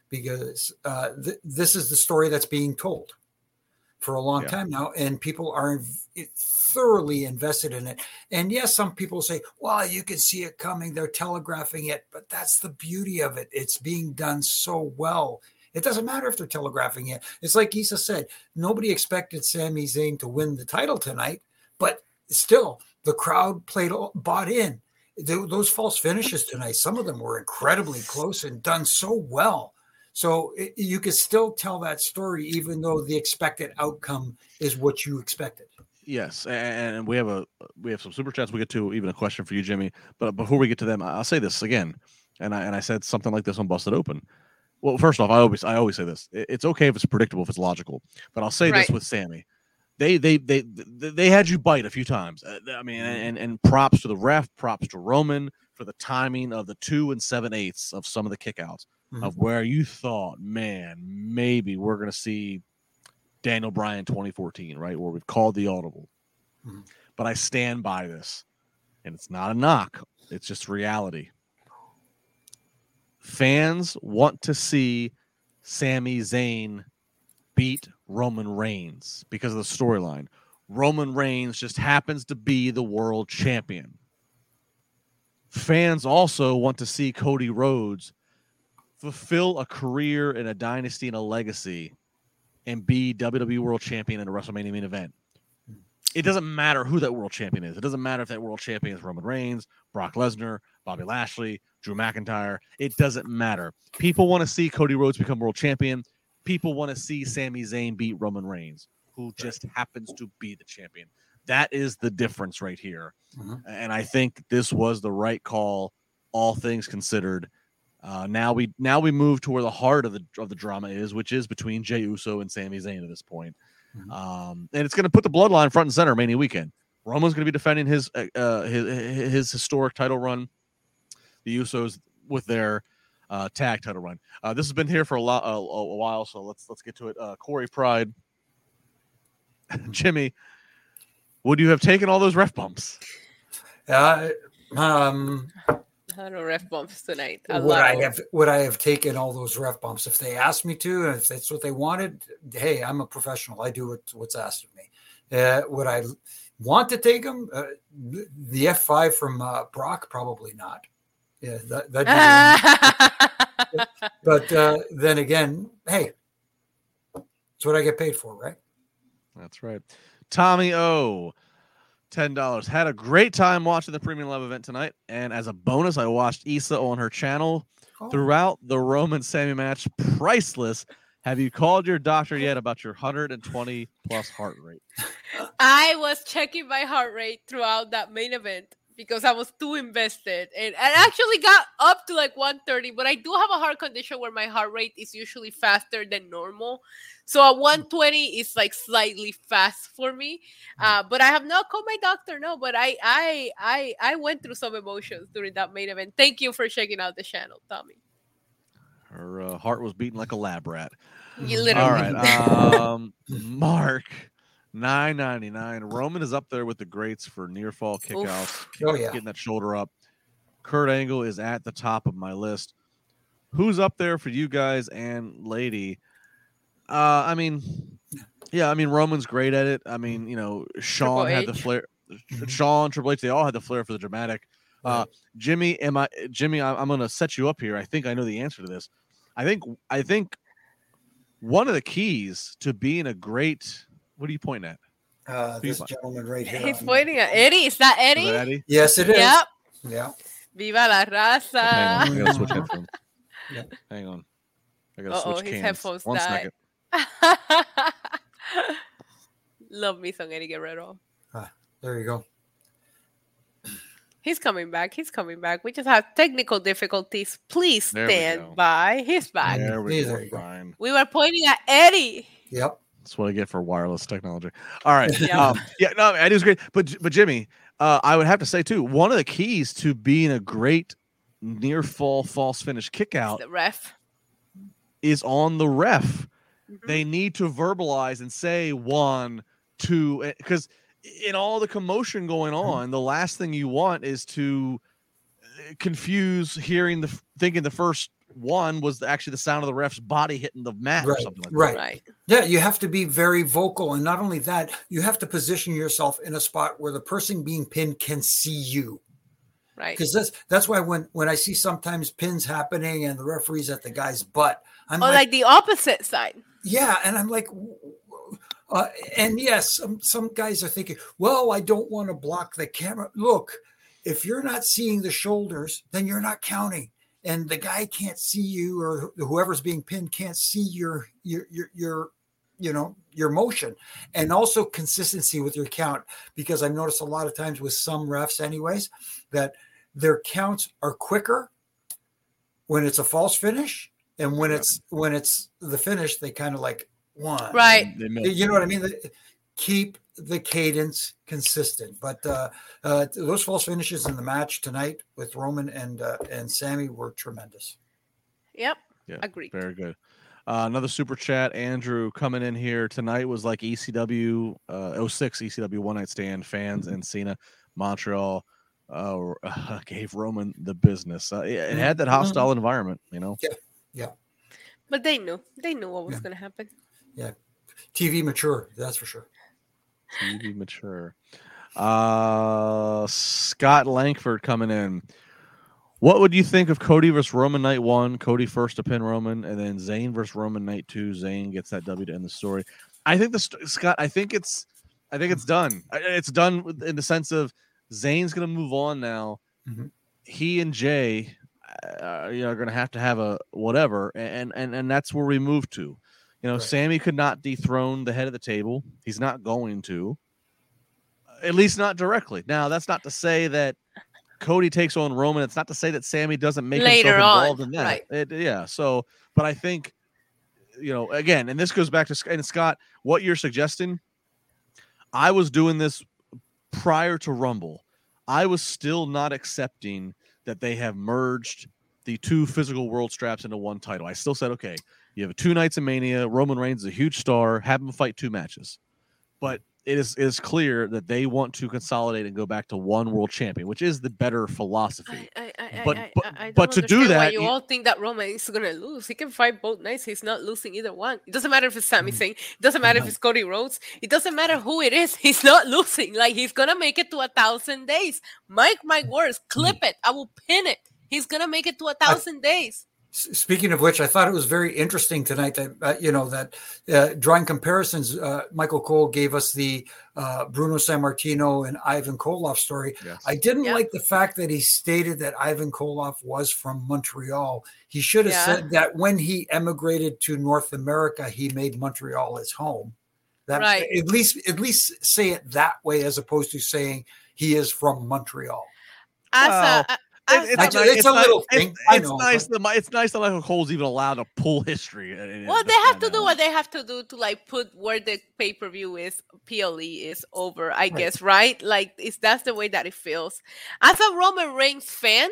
because uh, th- this is the story that's being told for a long yeah. time now, and people are inv- thoroughly invested in it. And yes, some people say, well, you can see it coming, they're telegraphing it, but that's the beauty of it. It's being done so well. It doesn't matter if they're telegraphing it. It's like Issa said, nobody expected Sami Zayn to win the title tonight, but still, the crowd played bought in. Those false finishes tonight, some of them were incredibly close and done so well. So it, you could still tell that story, even though the expected outcome is what you expected. Yes, and we have a we have some super chats. We get to even a question for you, Jimmy. But before we get to them, I'll say this again, and I and I said something like this on Busted Open. Well, first off, I always I always say this. It's okay if it's predictable, if it's logical. But I'll say right. this with Sami. They they they they had you bite a few times. I mean, and and props to the ref, props to Roman for the timing of the two and seven eighths of some of the kickouts mm-hmm. of where you thought, man, maybe we're gonna see Daniel Bryan twenty fourteen, right? Where we've called the audible. Mm-hmm. But I stand by this, and it's not a knock, it's just reality. Fans want to see Sami Zayn beat Roman Reigns because of the storyline. Roman Reigns just happens to be the world champion. Fans also want to see Cody Rhodes fulfill a career and a dynasty and a legacy and be W W E World Champion in a WrestleMania main event. It doesn't matter who that world champion is. It doesn't matter if that world champion is Roman Reigns, Brock Lesnar, Bobby Lashley, Drew McIntyre. It doesn't matter. People want to see Cody Rhodes become world champion. People want to see Sami Zayn beat Roman Reigns, who just happens to be the champion. That is the difference right here. Mm-hmm. And I think this was the right call, all things considered. Uh, now we now we move to where the heart of the of the drama is, which is between Jey Uso and Sami Zayn at this point. Mm-hmm. Um, and it's going to put the bloodline front and center Mania weekend. Roman's going to be defending his, uh, his his historic title run. The Usos with their uh, tag title run. Uh, this has been here for a, lot, a, a while, so let's let's get to it. Uh, Corey Pride, Jimmy, would you have taken all those ref bumps? Uh, um, I don't know, ref bumps tonight. I would I have would I have taken all those ref bumps if they asked me to, and if that's what they wanted? Hey, I'm a professional. I do what, what's asked of me. Uh, would I want to take them? Uh, the F five from uh, Brock, probably not. Yeah, that. that but uh, then again, hey, it's what I get paid for, right? That's right. Tommy O. ten dollars. Had a great time watching the premium live event tonight. And as a bonus, I watched Issa on her channel oh. throughout the Roman Sami match. Priceless. Have you called your doctor yet about your one hundred twenty plus heart rate? I was checking my heart rate throughout that main event because I was too invested. And I actually got up to like one thirty, but I do have a heart condition where my heart rate is usually faster than normal. So at one twenty is like slightly fast for me. Uh, but I have not called my doctor, no. But I, I I I went through some emotions during that main event. Thank you for checking out the channel, Tommy. Her uh, heart was beating like a lab rat. You literally. All right. Um, Mark. nine ninety-nine. Roman is up there with the greats for near fall kickouts. Oh, yeah. Getting that shoulder up. Kurt Angle is at the top of my list. Who's up there for you guys and lady? Uh, I mean, yeah, I mean, Roman's great at it. I mean, you know, Sean had the flair. Sean, Triple H, they all had the flair for the dramatic. Uh, Jimmy, am I Jimmy? I'm going to set you up here. I think I know the answer to this. I think, I think one of the keys to being a great. What are you pointing at? Uh, this gentleman right here. He's pointing at Eddie. Is that Eddie? Is that Eddie? Yes, it is. Yep. Yeah. Viva la raza. Hang on. I gotta switch headphones. Yep. Hang on. I gotta Uh-oh, switch his cans. Headphones One died. Love me some Eddie Guerrero. Ah, there you go. He's coming back. He's coming back. We just have technical difficulties. Please stand by. He's back. There we go. Fine. We were pointing at Eddie. Yep. That's what I get for wireless technology. All right. Yeah. Um, yeah, no, I mean, it was great. But, but Jimmy, uh, I would have to say, too, one of the keys to being a great near fall false finish kickout the ref. is on the ref. Mm-hmm. They need to verbalize and say one, two, because in all the commotion going on, mm-hmm. the last thing you want is to confuse hearing the thinking the first one was actually the sound of the ref's body hitting the mat right, or something like right. that. Right. Yeah, you have to be very vocal. And not only that, you have to position yourself in a spot where the person being pinned can see you. Right. Because that's that's why when, when I see sometimes pins happening and the referee's at the guy's butt, I'm oh, like, like the opposite side. Yeah. And I'm like, uh, and yes, some, some guys are thinking, well, I don't want to block the camera. Look, if you're not seeing the shoulders, then you're not counting. And the guy can't see you, or whoever's being pinned can't see your, your, your, your, you know, your motion, and also consistency with your count. Because I've noticed a lot of times with some refs anyways, that their counts are quicker when it's a false finish. And when it's, when it's the finish, they kind of like one, right. You know what I mean? Keep the cadence consistent, but uh, uh, those false finishes in the match tonight with Roman and uh, and Sammy were tremendous. Yep, yeah, agreed. Very good. Uh, another super chat, Andrew, coming in here tonight was like E C W uh, oh six E C W One Night Stand fans and Cena Montreal uh, uh, gave Roman the business. Uh, it, it had that hostile mm-hmm. environment, you know. Yeah, yeah. But they knew, they knew what was yeah. going to happen. Yeah, T V mature, that's for sure. T V mature. Uh, Scott Langford coming in. What would you think of Cody versus Roman night one? Cody first to pin Roman, and then Zayn versus Roman night two. Zayn gets that W to end the story. I think the st- Scott. I think it's. I think it's done. It's done in the sense of Zayn's going to move on now. Mm-hmm. He and Jay, uh, you know, are going to have to have a whatever, and and and that's where we move to. You know, right. Sammy could not dethrone the head of the table. He's not going to, at least not directly. Now, that's not to say that Cody takes on Roman. It's not to say that Sammy doesn't make Later himself involved on. in that. Right. It, yeah. So, but I think, you know, again, and this goes back to and Scott, what you're suggesting. I was doing this prior to Rumble. I was still not accepting that they have merged the two physical world straps into one title. I still said, okay. You have two nights of Mania. Roman Reigns is a huge star. Have him fight two matches. But it is, it is clear that they want to consolidate and go back to one world champion, which is the better philosophy. I, I, I, but I, I, I but to do that, why you, you all think that Roman is gonna lose. He can fight both nights. He's not losing either one. It doesn't matter if it's Sami Zayn. It doesn't matter if it's Cody Rhodes. It doesn't matter who it is. He's not losing. Like, he's gonna make it to a thousand days. Mike, my words. Clip it. I will pin it. He's gonna make it to a thousand I, days. Speaking of which, I thought it was very interesting tonight that uh, you know that uh, drawing comparisons. Uh, Michael Cole gave us the uh, Bruno Sammartino and Ivan Koloff story. Yes. I didn't yeah. like the fact that he stated that Ivan Koloff was from Montreal. He should have yeah. said that when he emigrated to North America, he made Montreal his home. That right. At least, at least say it that way, as opposed to saying he is from Montreal. Well, uh, It's, it's, I, it's, it's a nice, little thing. It's, it's know, nice but. that it's nice that Michael Cole's even allowed to pull history. In, well, in they have to do what they have to do to like put where the pay per view is. P L E is over, I right. guess, right? Like, it's that's the way that it feels. As a Roman Reigns fan,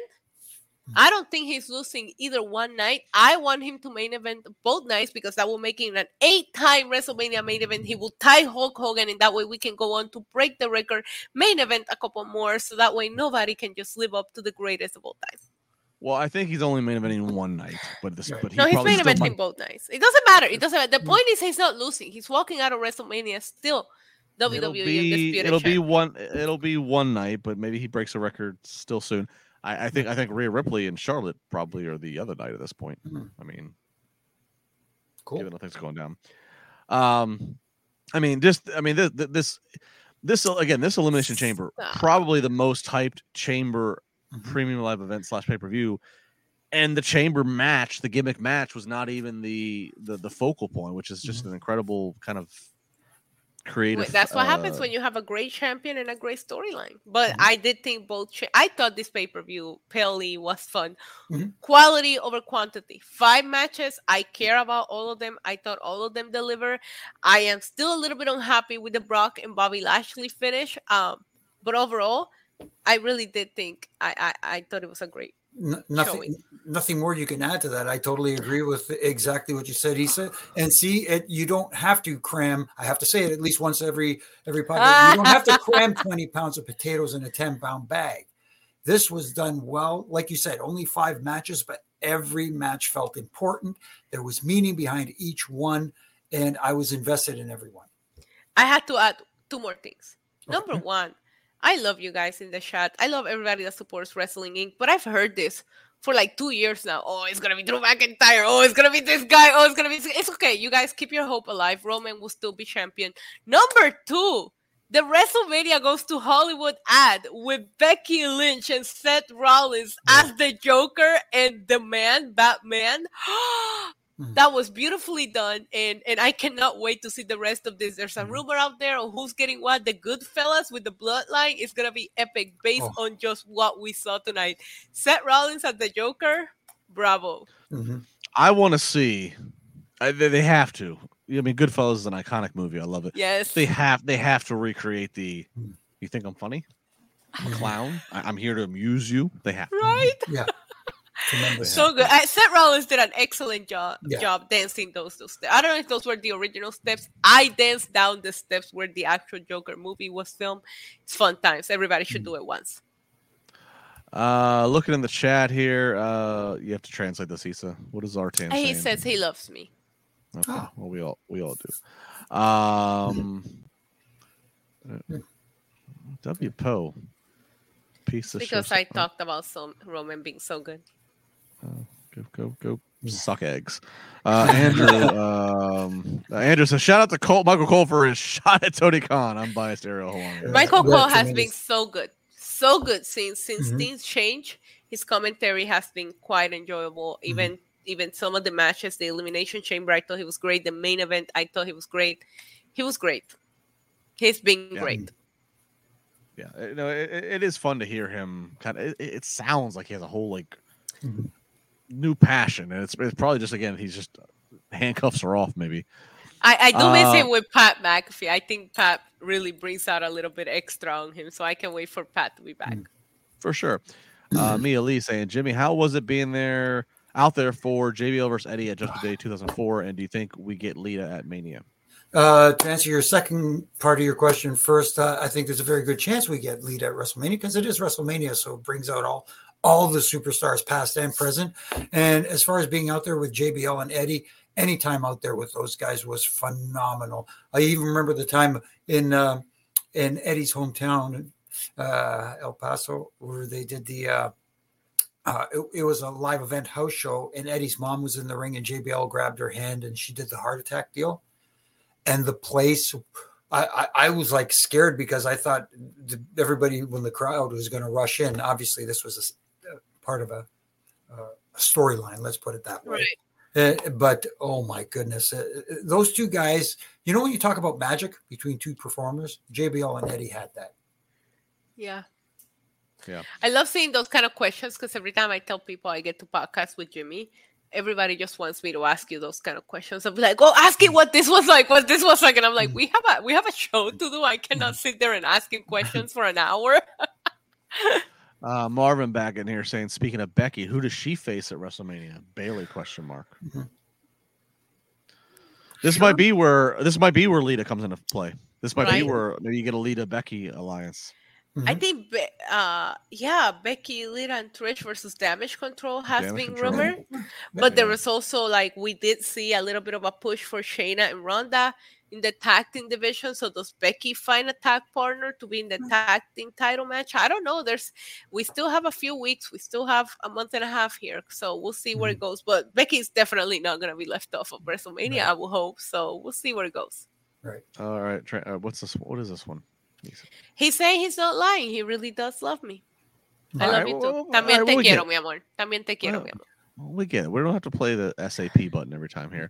I don't think he's losing either one night. I want him to main event both nights because that will make him an eight-time WrestleMania main event. He will tie Hulk Hogan, and that way we can go on to break the record, main event a couple more, so that way nobody can just live up to the greatest of all time. Well, I think he's only main eventing one night, but this, but he no, he's main eventing might... both nights. It doesn't matter. It doesn't matter. The point is he's not losing. He's walking out of WrestleMania still. W W E it'll be, it'll be one. It'll be one night, but maybe he breaks a record still soon. I think I think Rhea Ripley and Charlotte probably are the other night at this point. Mm-hmm. I mean, cool. Given nothing's going down. Um, I mean, just I mean this this this again this Elimination Chamber, probably the most hyped chamber mm-hmm. premium live event slash pay per view, and the chamber match, the gimmick match, was not even the the, the focal point, which is just mm-hmm. an incredible kind of. Creative, Wait, that's what uh, happens when you have a great champion and a great storyline. But mm-hmm. I did think both. Cha- I thought this pay-per-view P L E was fun. Mm-hmm. Quality over quantity. Five matches. I care about all of them. I thought all of them delivered. I am still a little bit unhappy with the Brock and Bobby Lashley finish. Um, but overall, I really did think I I, I thought it was a great. No, nothing showing. Nothing more you can add to that. I totally agree with exactly what you said, Issa. And see, it, you don't have to cram. I have to say it at least once every every podcast. You don't have to cram twenty pounds of potatoes in a ten-pound bag. This was done well. Like you said, only five matches, but every match felt important. There was meaning behind each one, and I was invested in every one. I had to add two more things. Okay. Number one, I love you guys in the chat. I love everybody that supports Wrestling Incorporated. But I've heard this for like two years now. Oh, it's going to be Drew McIntyre. Oh, it's going to be this guy. Oh, it's going to be this. It's okay. You guys keep your hope alive. Roman will still be champion. Number two, the WrestleMania Goes to Hollywood ad with Becky Lynch and Seth Rollins as the Joker and the man, Batman. That was beautifully done, and, and I cannot wait to see the rest of this. There's a rumor out there of who's getting what. The Goodfellas with the bloodline is going to be epic based oh. on just what we saw tonight. Seth Rollins as the Joker, bravo. Mm-hmm. I want to see. I, they have to. I mean, Goodfellas is an iconic movie. I love it. Yes. They have They have to recreate the, you think I'm funny? I'm a clown? I, I'm here to amuse you? They have to. Right? Yeah. So good. I, Seth Rollins did an excellent job yeah. job dancing those two steps. I don't know if those were the original steps. I danced down the steps where the actual Joker movie was filmed. It's fun times. Everybody should do it once. Uh, looking in the chat here, uh, you have to translate this, Issa. What is Artan saying? He says he loves me. Okay. Oh. Well, we all we all do. Um, W. Poe. Piece of because shit. I talked about some Roman being so good. Oh, go, go, go. Suck eggs. Uh, Andrew, um, uh, Andrew, so shout out to Cole, Michael Cole for his shot at Tony Khan. I'm biased, Ariel Helwani. Michael Cole yeah, has been so good. So good since since mm-hmm. things change. His commentary has been quite enjoyable. Even mm-hmm. even some of the matches, the Elimination Chamber, I thought he was great. The main event, I thought he was great. He was great. He's been yeah. great. Yeah, no, it, it is fun to hear him. Kind of, it, it sounds like he has a whole like mm-hmm. new passion, and it's it's probably just again he's just handcuffs are off. Maybe I, I do uh, miss it with Pat McAfee. I think Pat really brings out a little bit extra on him, so I can wait for Pat to be back for sure. Uh, Mia Lee saying, Jimmy, how was it being there out there for J B L versus Eddie at Just the Day two thousand four, and do you think we get Lita at Mania? Uh, to answer your second part of your question first, uh, I think there's a very good chance we get Lita at WrestleMania because it is WrestleMania, so it brings out all, all the superstars, past and present. And as far as being out there with J B L and Eddie, any time out there with those guys was phenomenal. I even remember the time in uh, in Eddie's hometown, uh, El Paso, where they did the uh, uh, it, it was a live event house show, and Eddie's mom was in the ring, and J B L grabbed her hand, and she did the heart attack deal. And the place, I, I, I was like scared because I thought everybody when the crowd was going to rush in. Obviously, this was a, a part of a, uh, a storyline. Let's put it that way. Right. Uh, but oh my goodness, uh, those two guys. You know, when you talk about magic between two performers, J B L and Eddie had that. Yeah. Yeah. I love seeing those kind of questions because every time I tell people I get to podcast with Jimmy, everybody just wants me to ask you those kind of questions. I'm like, oh, ask it what this was like, what this was like. And I'm like, we have a we have a show to do. I cannot sit there and ask him questions for an hour. uh, Marvin back in here saying, speaking of Becky, who does she face at WrestleMania? Bayley question mark. Mm-hmm. This sure. might be where this might be where Lita comes into play. This might right. be where maybe you get a Lita Becky alliance. Mm-hmm. I think, uh, yeah, Becky, Lita, and Trish versus Damage Control has Damage been control. rumored. But yeah. there was also, like, we did see a little bit of a push for Shayna and Ronda in the tag team division. So does Becky find a tag partner to be in the tag team title match? I don't know. There's, we still have a few weeks. We still have a month and a half here. So we'll see where mm-hmm. it goes. But Becky's definitely not going to be left off of WrestleMania, right. I will hope. So we'll see where it goes. Right. All right. Uh, what's this? What is this one? He's saying he's not lying. He really does love me. I all love right, you too. Well, También right, te quiero, mi amor. También te quiero, well, mi amor. Well, we get it. We don't have to play the S A P button every time here.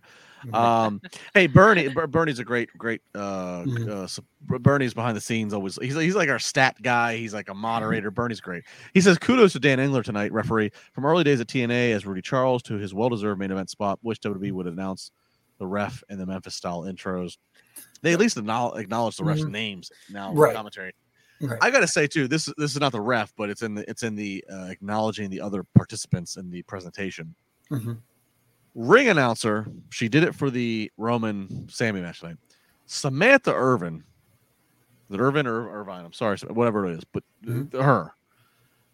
Um, hey, Bernie. Bernie's a great, great. Uh, mm-hmm. uh, Bernie's behind the scenes. Always, he's he's like our stat guy. He's like a moderator. Mm-hmm. Bernie's great. He says kudos to Dan Engler tonight, referee from early days at T N A as Rudy Charles to his well-deserved main event spot. Wish W W E would announce the ref and the Memphis-style intros. They at least acknowledge the ref's mm-hmm. names now right. in the commentary. Right. I gotta say too, this this is not the ref, but it's in the it's in the uh, acknowledging the other participants in the presentation. Mm-hmm. Ring announcer, she did it for the Roman Sami match tonight. Samantha Irvin, the Irvin or Irvine, I'm sorry, whatever it is, but mm-hmm. her,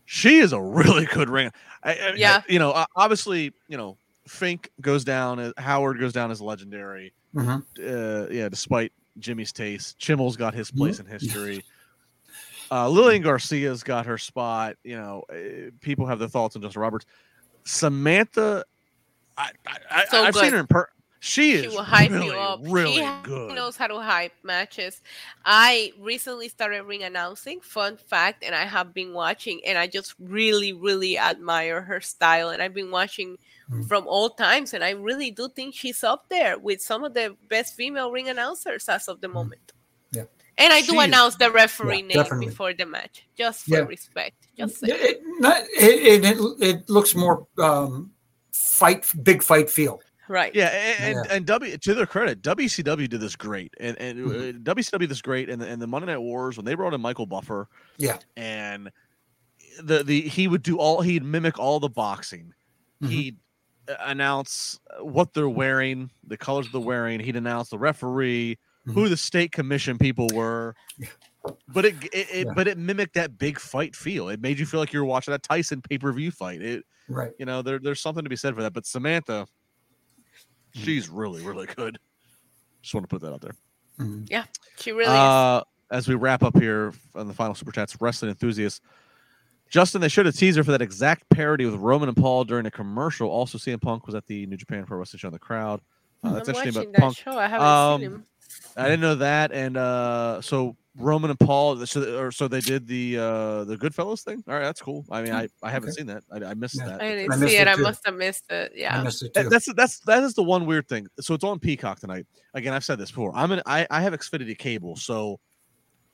she is a really good ring. I, I, yeah, I, you know, obviously, you know, Fink goes down, Howard goes down as legendary. Mm-hmm. Uh, yeah, despite Jimmy's taste, Chimmel's got his place mm-hmm. in history. Uh, Lillian Garcia's got her spot. You know, uh, people have their thoughts on Justin Roberts. Samantha, I, I, so I, I've good. seen her in person. She is she will hype really, you up. really she good. She knows how to hype matches. I recently started ring announcing, fun fact, and I have been watching, and I just really, really admire her style. And I've been watching mm. from all times, and I really do think she's up there with some of the best female ring announcers as of the moment. Yeah. And I do she announce is, the referee yeah, name definitely. before the match, just for yeah. respect. Just so. it, not, it, it, it looks more um, fight, big fight feel. Right. Yeah, and, yeah. and W to their credit, W C W did this great, and and mm-hmm. W C W did this great, and the, and the Monday Night Wars when they brought in Michael Buffer, yeah, and the the he would do all he'd mimic all the boxing, mm-hmm. he'd announce what they're wearing, the colors they're wearing, he'd announce the referee, mm-hmm. who the state commission people were, but it, it, it yeah. but it mimicked that big fight feel. It made you feel like you were watching a Tyson pay per view fight. It right, you know, there there's something to be said for that. But Samantha. She's really, really good. Just want to put that out there. Mm-hmm. Yeah, she really uh, is. As we wrap up here on the final Super Chats, Wrestling Enthusiast. Justin, they showed a teaser for that exact parody with Roman and Paul during a commercial. Also, C M Punk was at the New Japan Pro Wrestling show on the crowd. Uh, that's I'm interesting about Punk. Show. I haven't um, seen him. I didn't know that. And uh, so Roman and Paul, so, or, so they did the uh, the Goodfellas thing? All right, that's cool. I mean, I, I haven't okay. seen that. I, I missed yeah. that. I didn't I see it. it I must have missed it. Yeah. I missed it too. That's, that's, that is the one weird thing. So it's on Peacock tonight. Again, I've said this before. I'm an, I, I have Xfinity Cable, so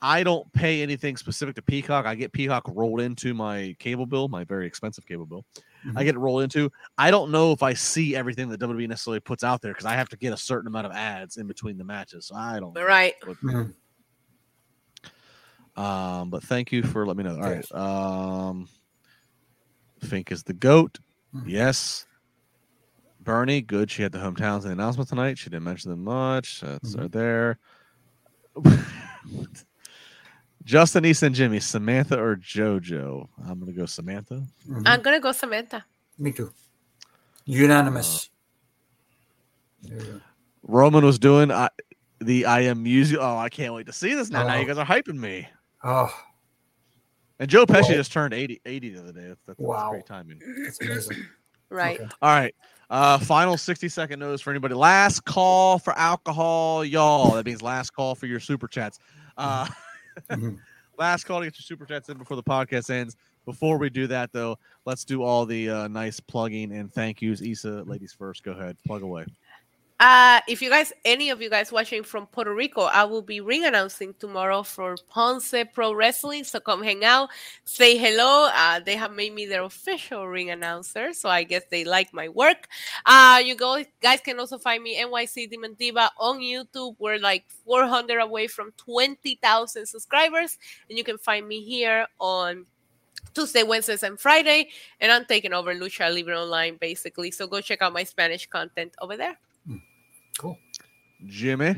I don't pay anything specific to Peacock. I get Peacock rolled into my cable bill, my very expensive cable bill. Mm-hmm. I get it rolled into. I don't know if I see everything that W W E necessarily puts out there because I have to get a certain amount of ads in between the matches. So I don't right. know. Right. Mm-hmm. Um, but thank you for letting me know. All yes. right. Um, Fink is the GOAT. Mm-hmm. Yes. Bernie, good. She had the hometowns in the announcement tonight. She didn't mention them much. That's mm-hmm. there. Justin, East, and Jimmy, Samantha or JoJo? I'm going to go Samantha. Mm-hmm. I'm going to go Samantha. Me too. Unanimous. Uh, there we go. Roman was doing I, the I am music. Oh, I can't wait to see this now. Oh. Now you guys are hyping me. Oh. And Joe Pesci Whoa. just turned eighty, eighty the other day. That's, that's, wow. that's great timing. That's amazing. Right. Okay. All right. Uh, final sixty second notice for anybody. Last call for alcohol, y'all. That means last call for your super chats. Uh, mm-hmm. Last call to get your super chats in before the podcast ends. Before we do that, though, let's do all the uh, nice plugging and thank yous. Issa, ladies first. Go ahead. Plug away. Uh, if you guys, any of you guys watching from Puerto Rico, I will be ring announcing tomorrow for Ponce Pro Wrestling. So come hang out, say hello. Uh, they have made me their official ring announcer, so I guess they like my work. Uh, you go, guys can also find me N Y C Demon Diva on YouTube. We're like four hundred away from twenty thousand subscribers, and you can find me here on Tuesday, Wednesdays, and Friday. And I'm taking over Lucha Libre Online, basically. So go check out my Spanish content over there. Cool. Jimmy?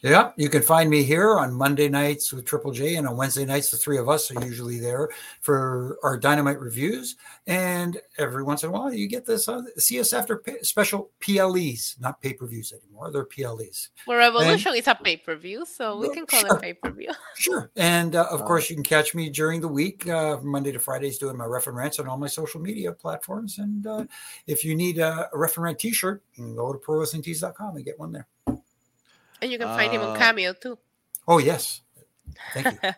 Yeah, you can find me here on Monday nights with Triple J, and on Wednesday nights, the three of us are usually there for our Dynamite reviews. And every once in a while, you get this uh, see us after pay- special P L Es, not pay-per-views anymore. They're P L Es. Well, Revolution and, is a pay-per-view, so we can call sure. it pay-per-view. Sure. And, uh, of oh. course, you can catch me during the week, uh, Monday to Fridays, doing my Ref and Rants on all my social media platforms. And uh, if you need a Ref and Rant t-shirt, you can go to pro wrestling tees dot com and get one there. And you can find uh, him on Cameo, too. Oh, yes. Thank you.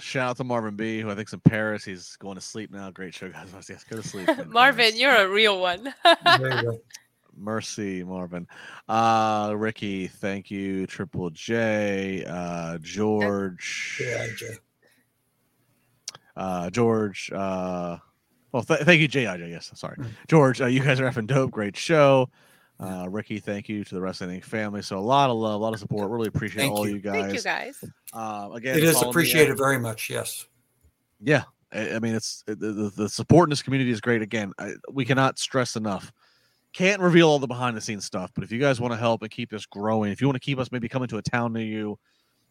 Shout out to Marvin B., who I think's in Paris. He's going to sleep now. Great show, guys. Yes, go to sleep. Marvin, Paris. You're a real one. Mercy, Marvin. Uh, Ricky, thank you. Triple J. Uh, George. Yeah, J. Uh, George. Uh, well, th- thank you, J I J. Yes, sorry. Mm-hmm. George, uh, you guys are effing dope. Great show. Uh, Ricky, thank you to the wrestling family. So a lot of love, a lot of support. Really appreciate thank all you. you guys. Thank you guys. Uh, again, it is appreciated very much. Yes. Yeah, I, I mean, it's it, the, the support in this community is great. Again, I, we cannot stress enough. Can't reveal all the behind the scenes stuff, but if you guys want to help and keep this growing, if you want to keep us maybe coming to a town near you,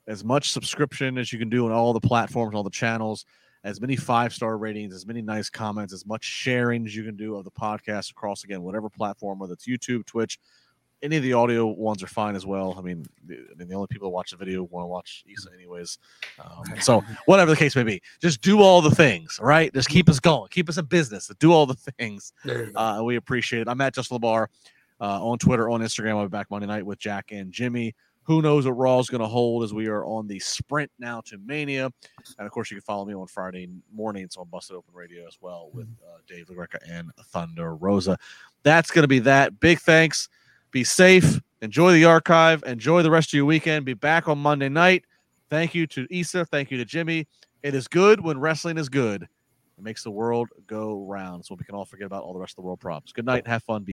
as much subscription as you can do on all the platforms, all the channels, as many five star ratings, as many nice comments, as much sharing as you can do of the podcast across, again, whatever platform, whether it's YouTube, Twitch, any of the audio ones are fine as well. I mean, the, I mean, the only people who watch the video want to watch Issa anyways. Um, so whatever the case may be, just do all the things, all right? Just keep us going. Keep us in business. Do all the things. Uh, we appreciate it. I'm at Justin Labar uh, on Twitter, on Instagram. I'll be back Monday night with Jack and Jimmy. Who knows what Raw is going to hold as we are on the sprint now to Mania. And, of course, you can follow me on Friday mornings on Busted Open Radio as well with uh, Dave LaGreca and Thunder Rosa. That's going to be that. Big thanks. Be safe. Enjoy the archive. Enjoy the rest of your weekend. Be back on Monday night. Thank you to Issa. Thank you to Jimmy. It is good when wrestling is good. It makes the world go round. So we can all forget about all the rest of the world problems. Good night. Have fun. Be-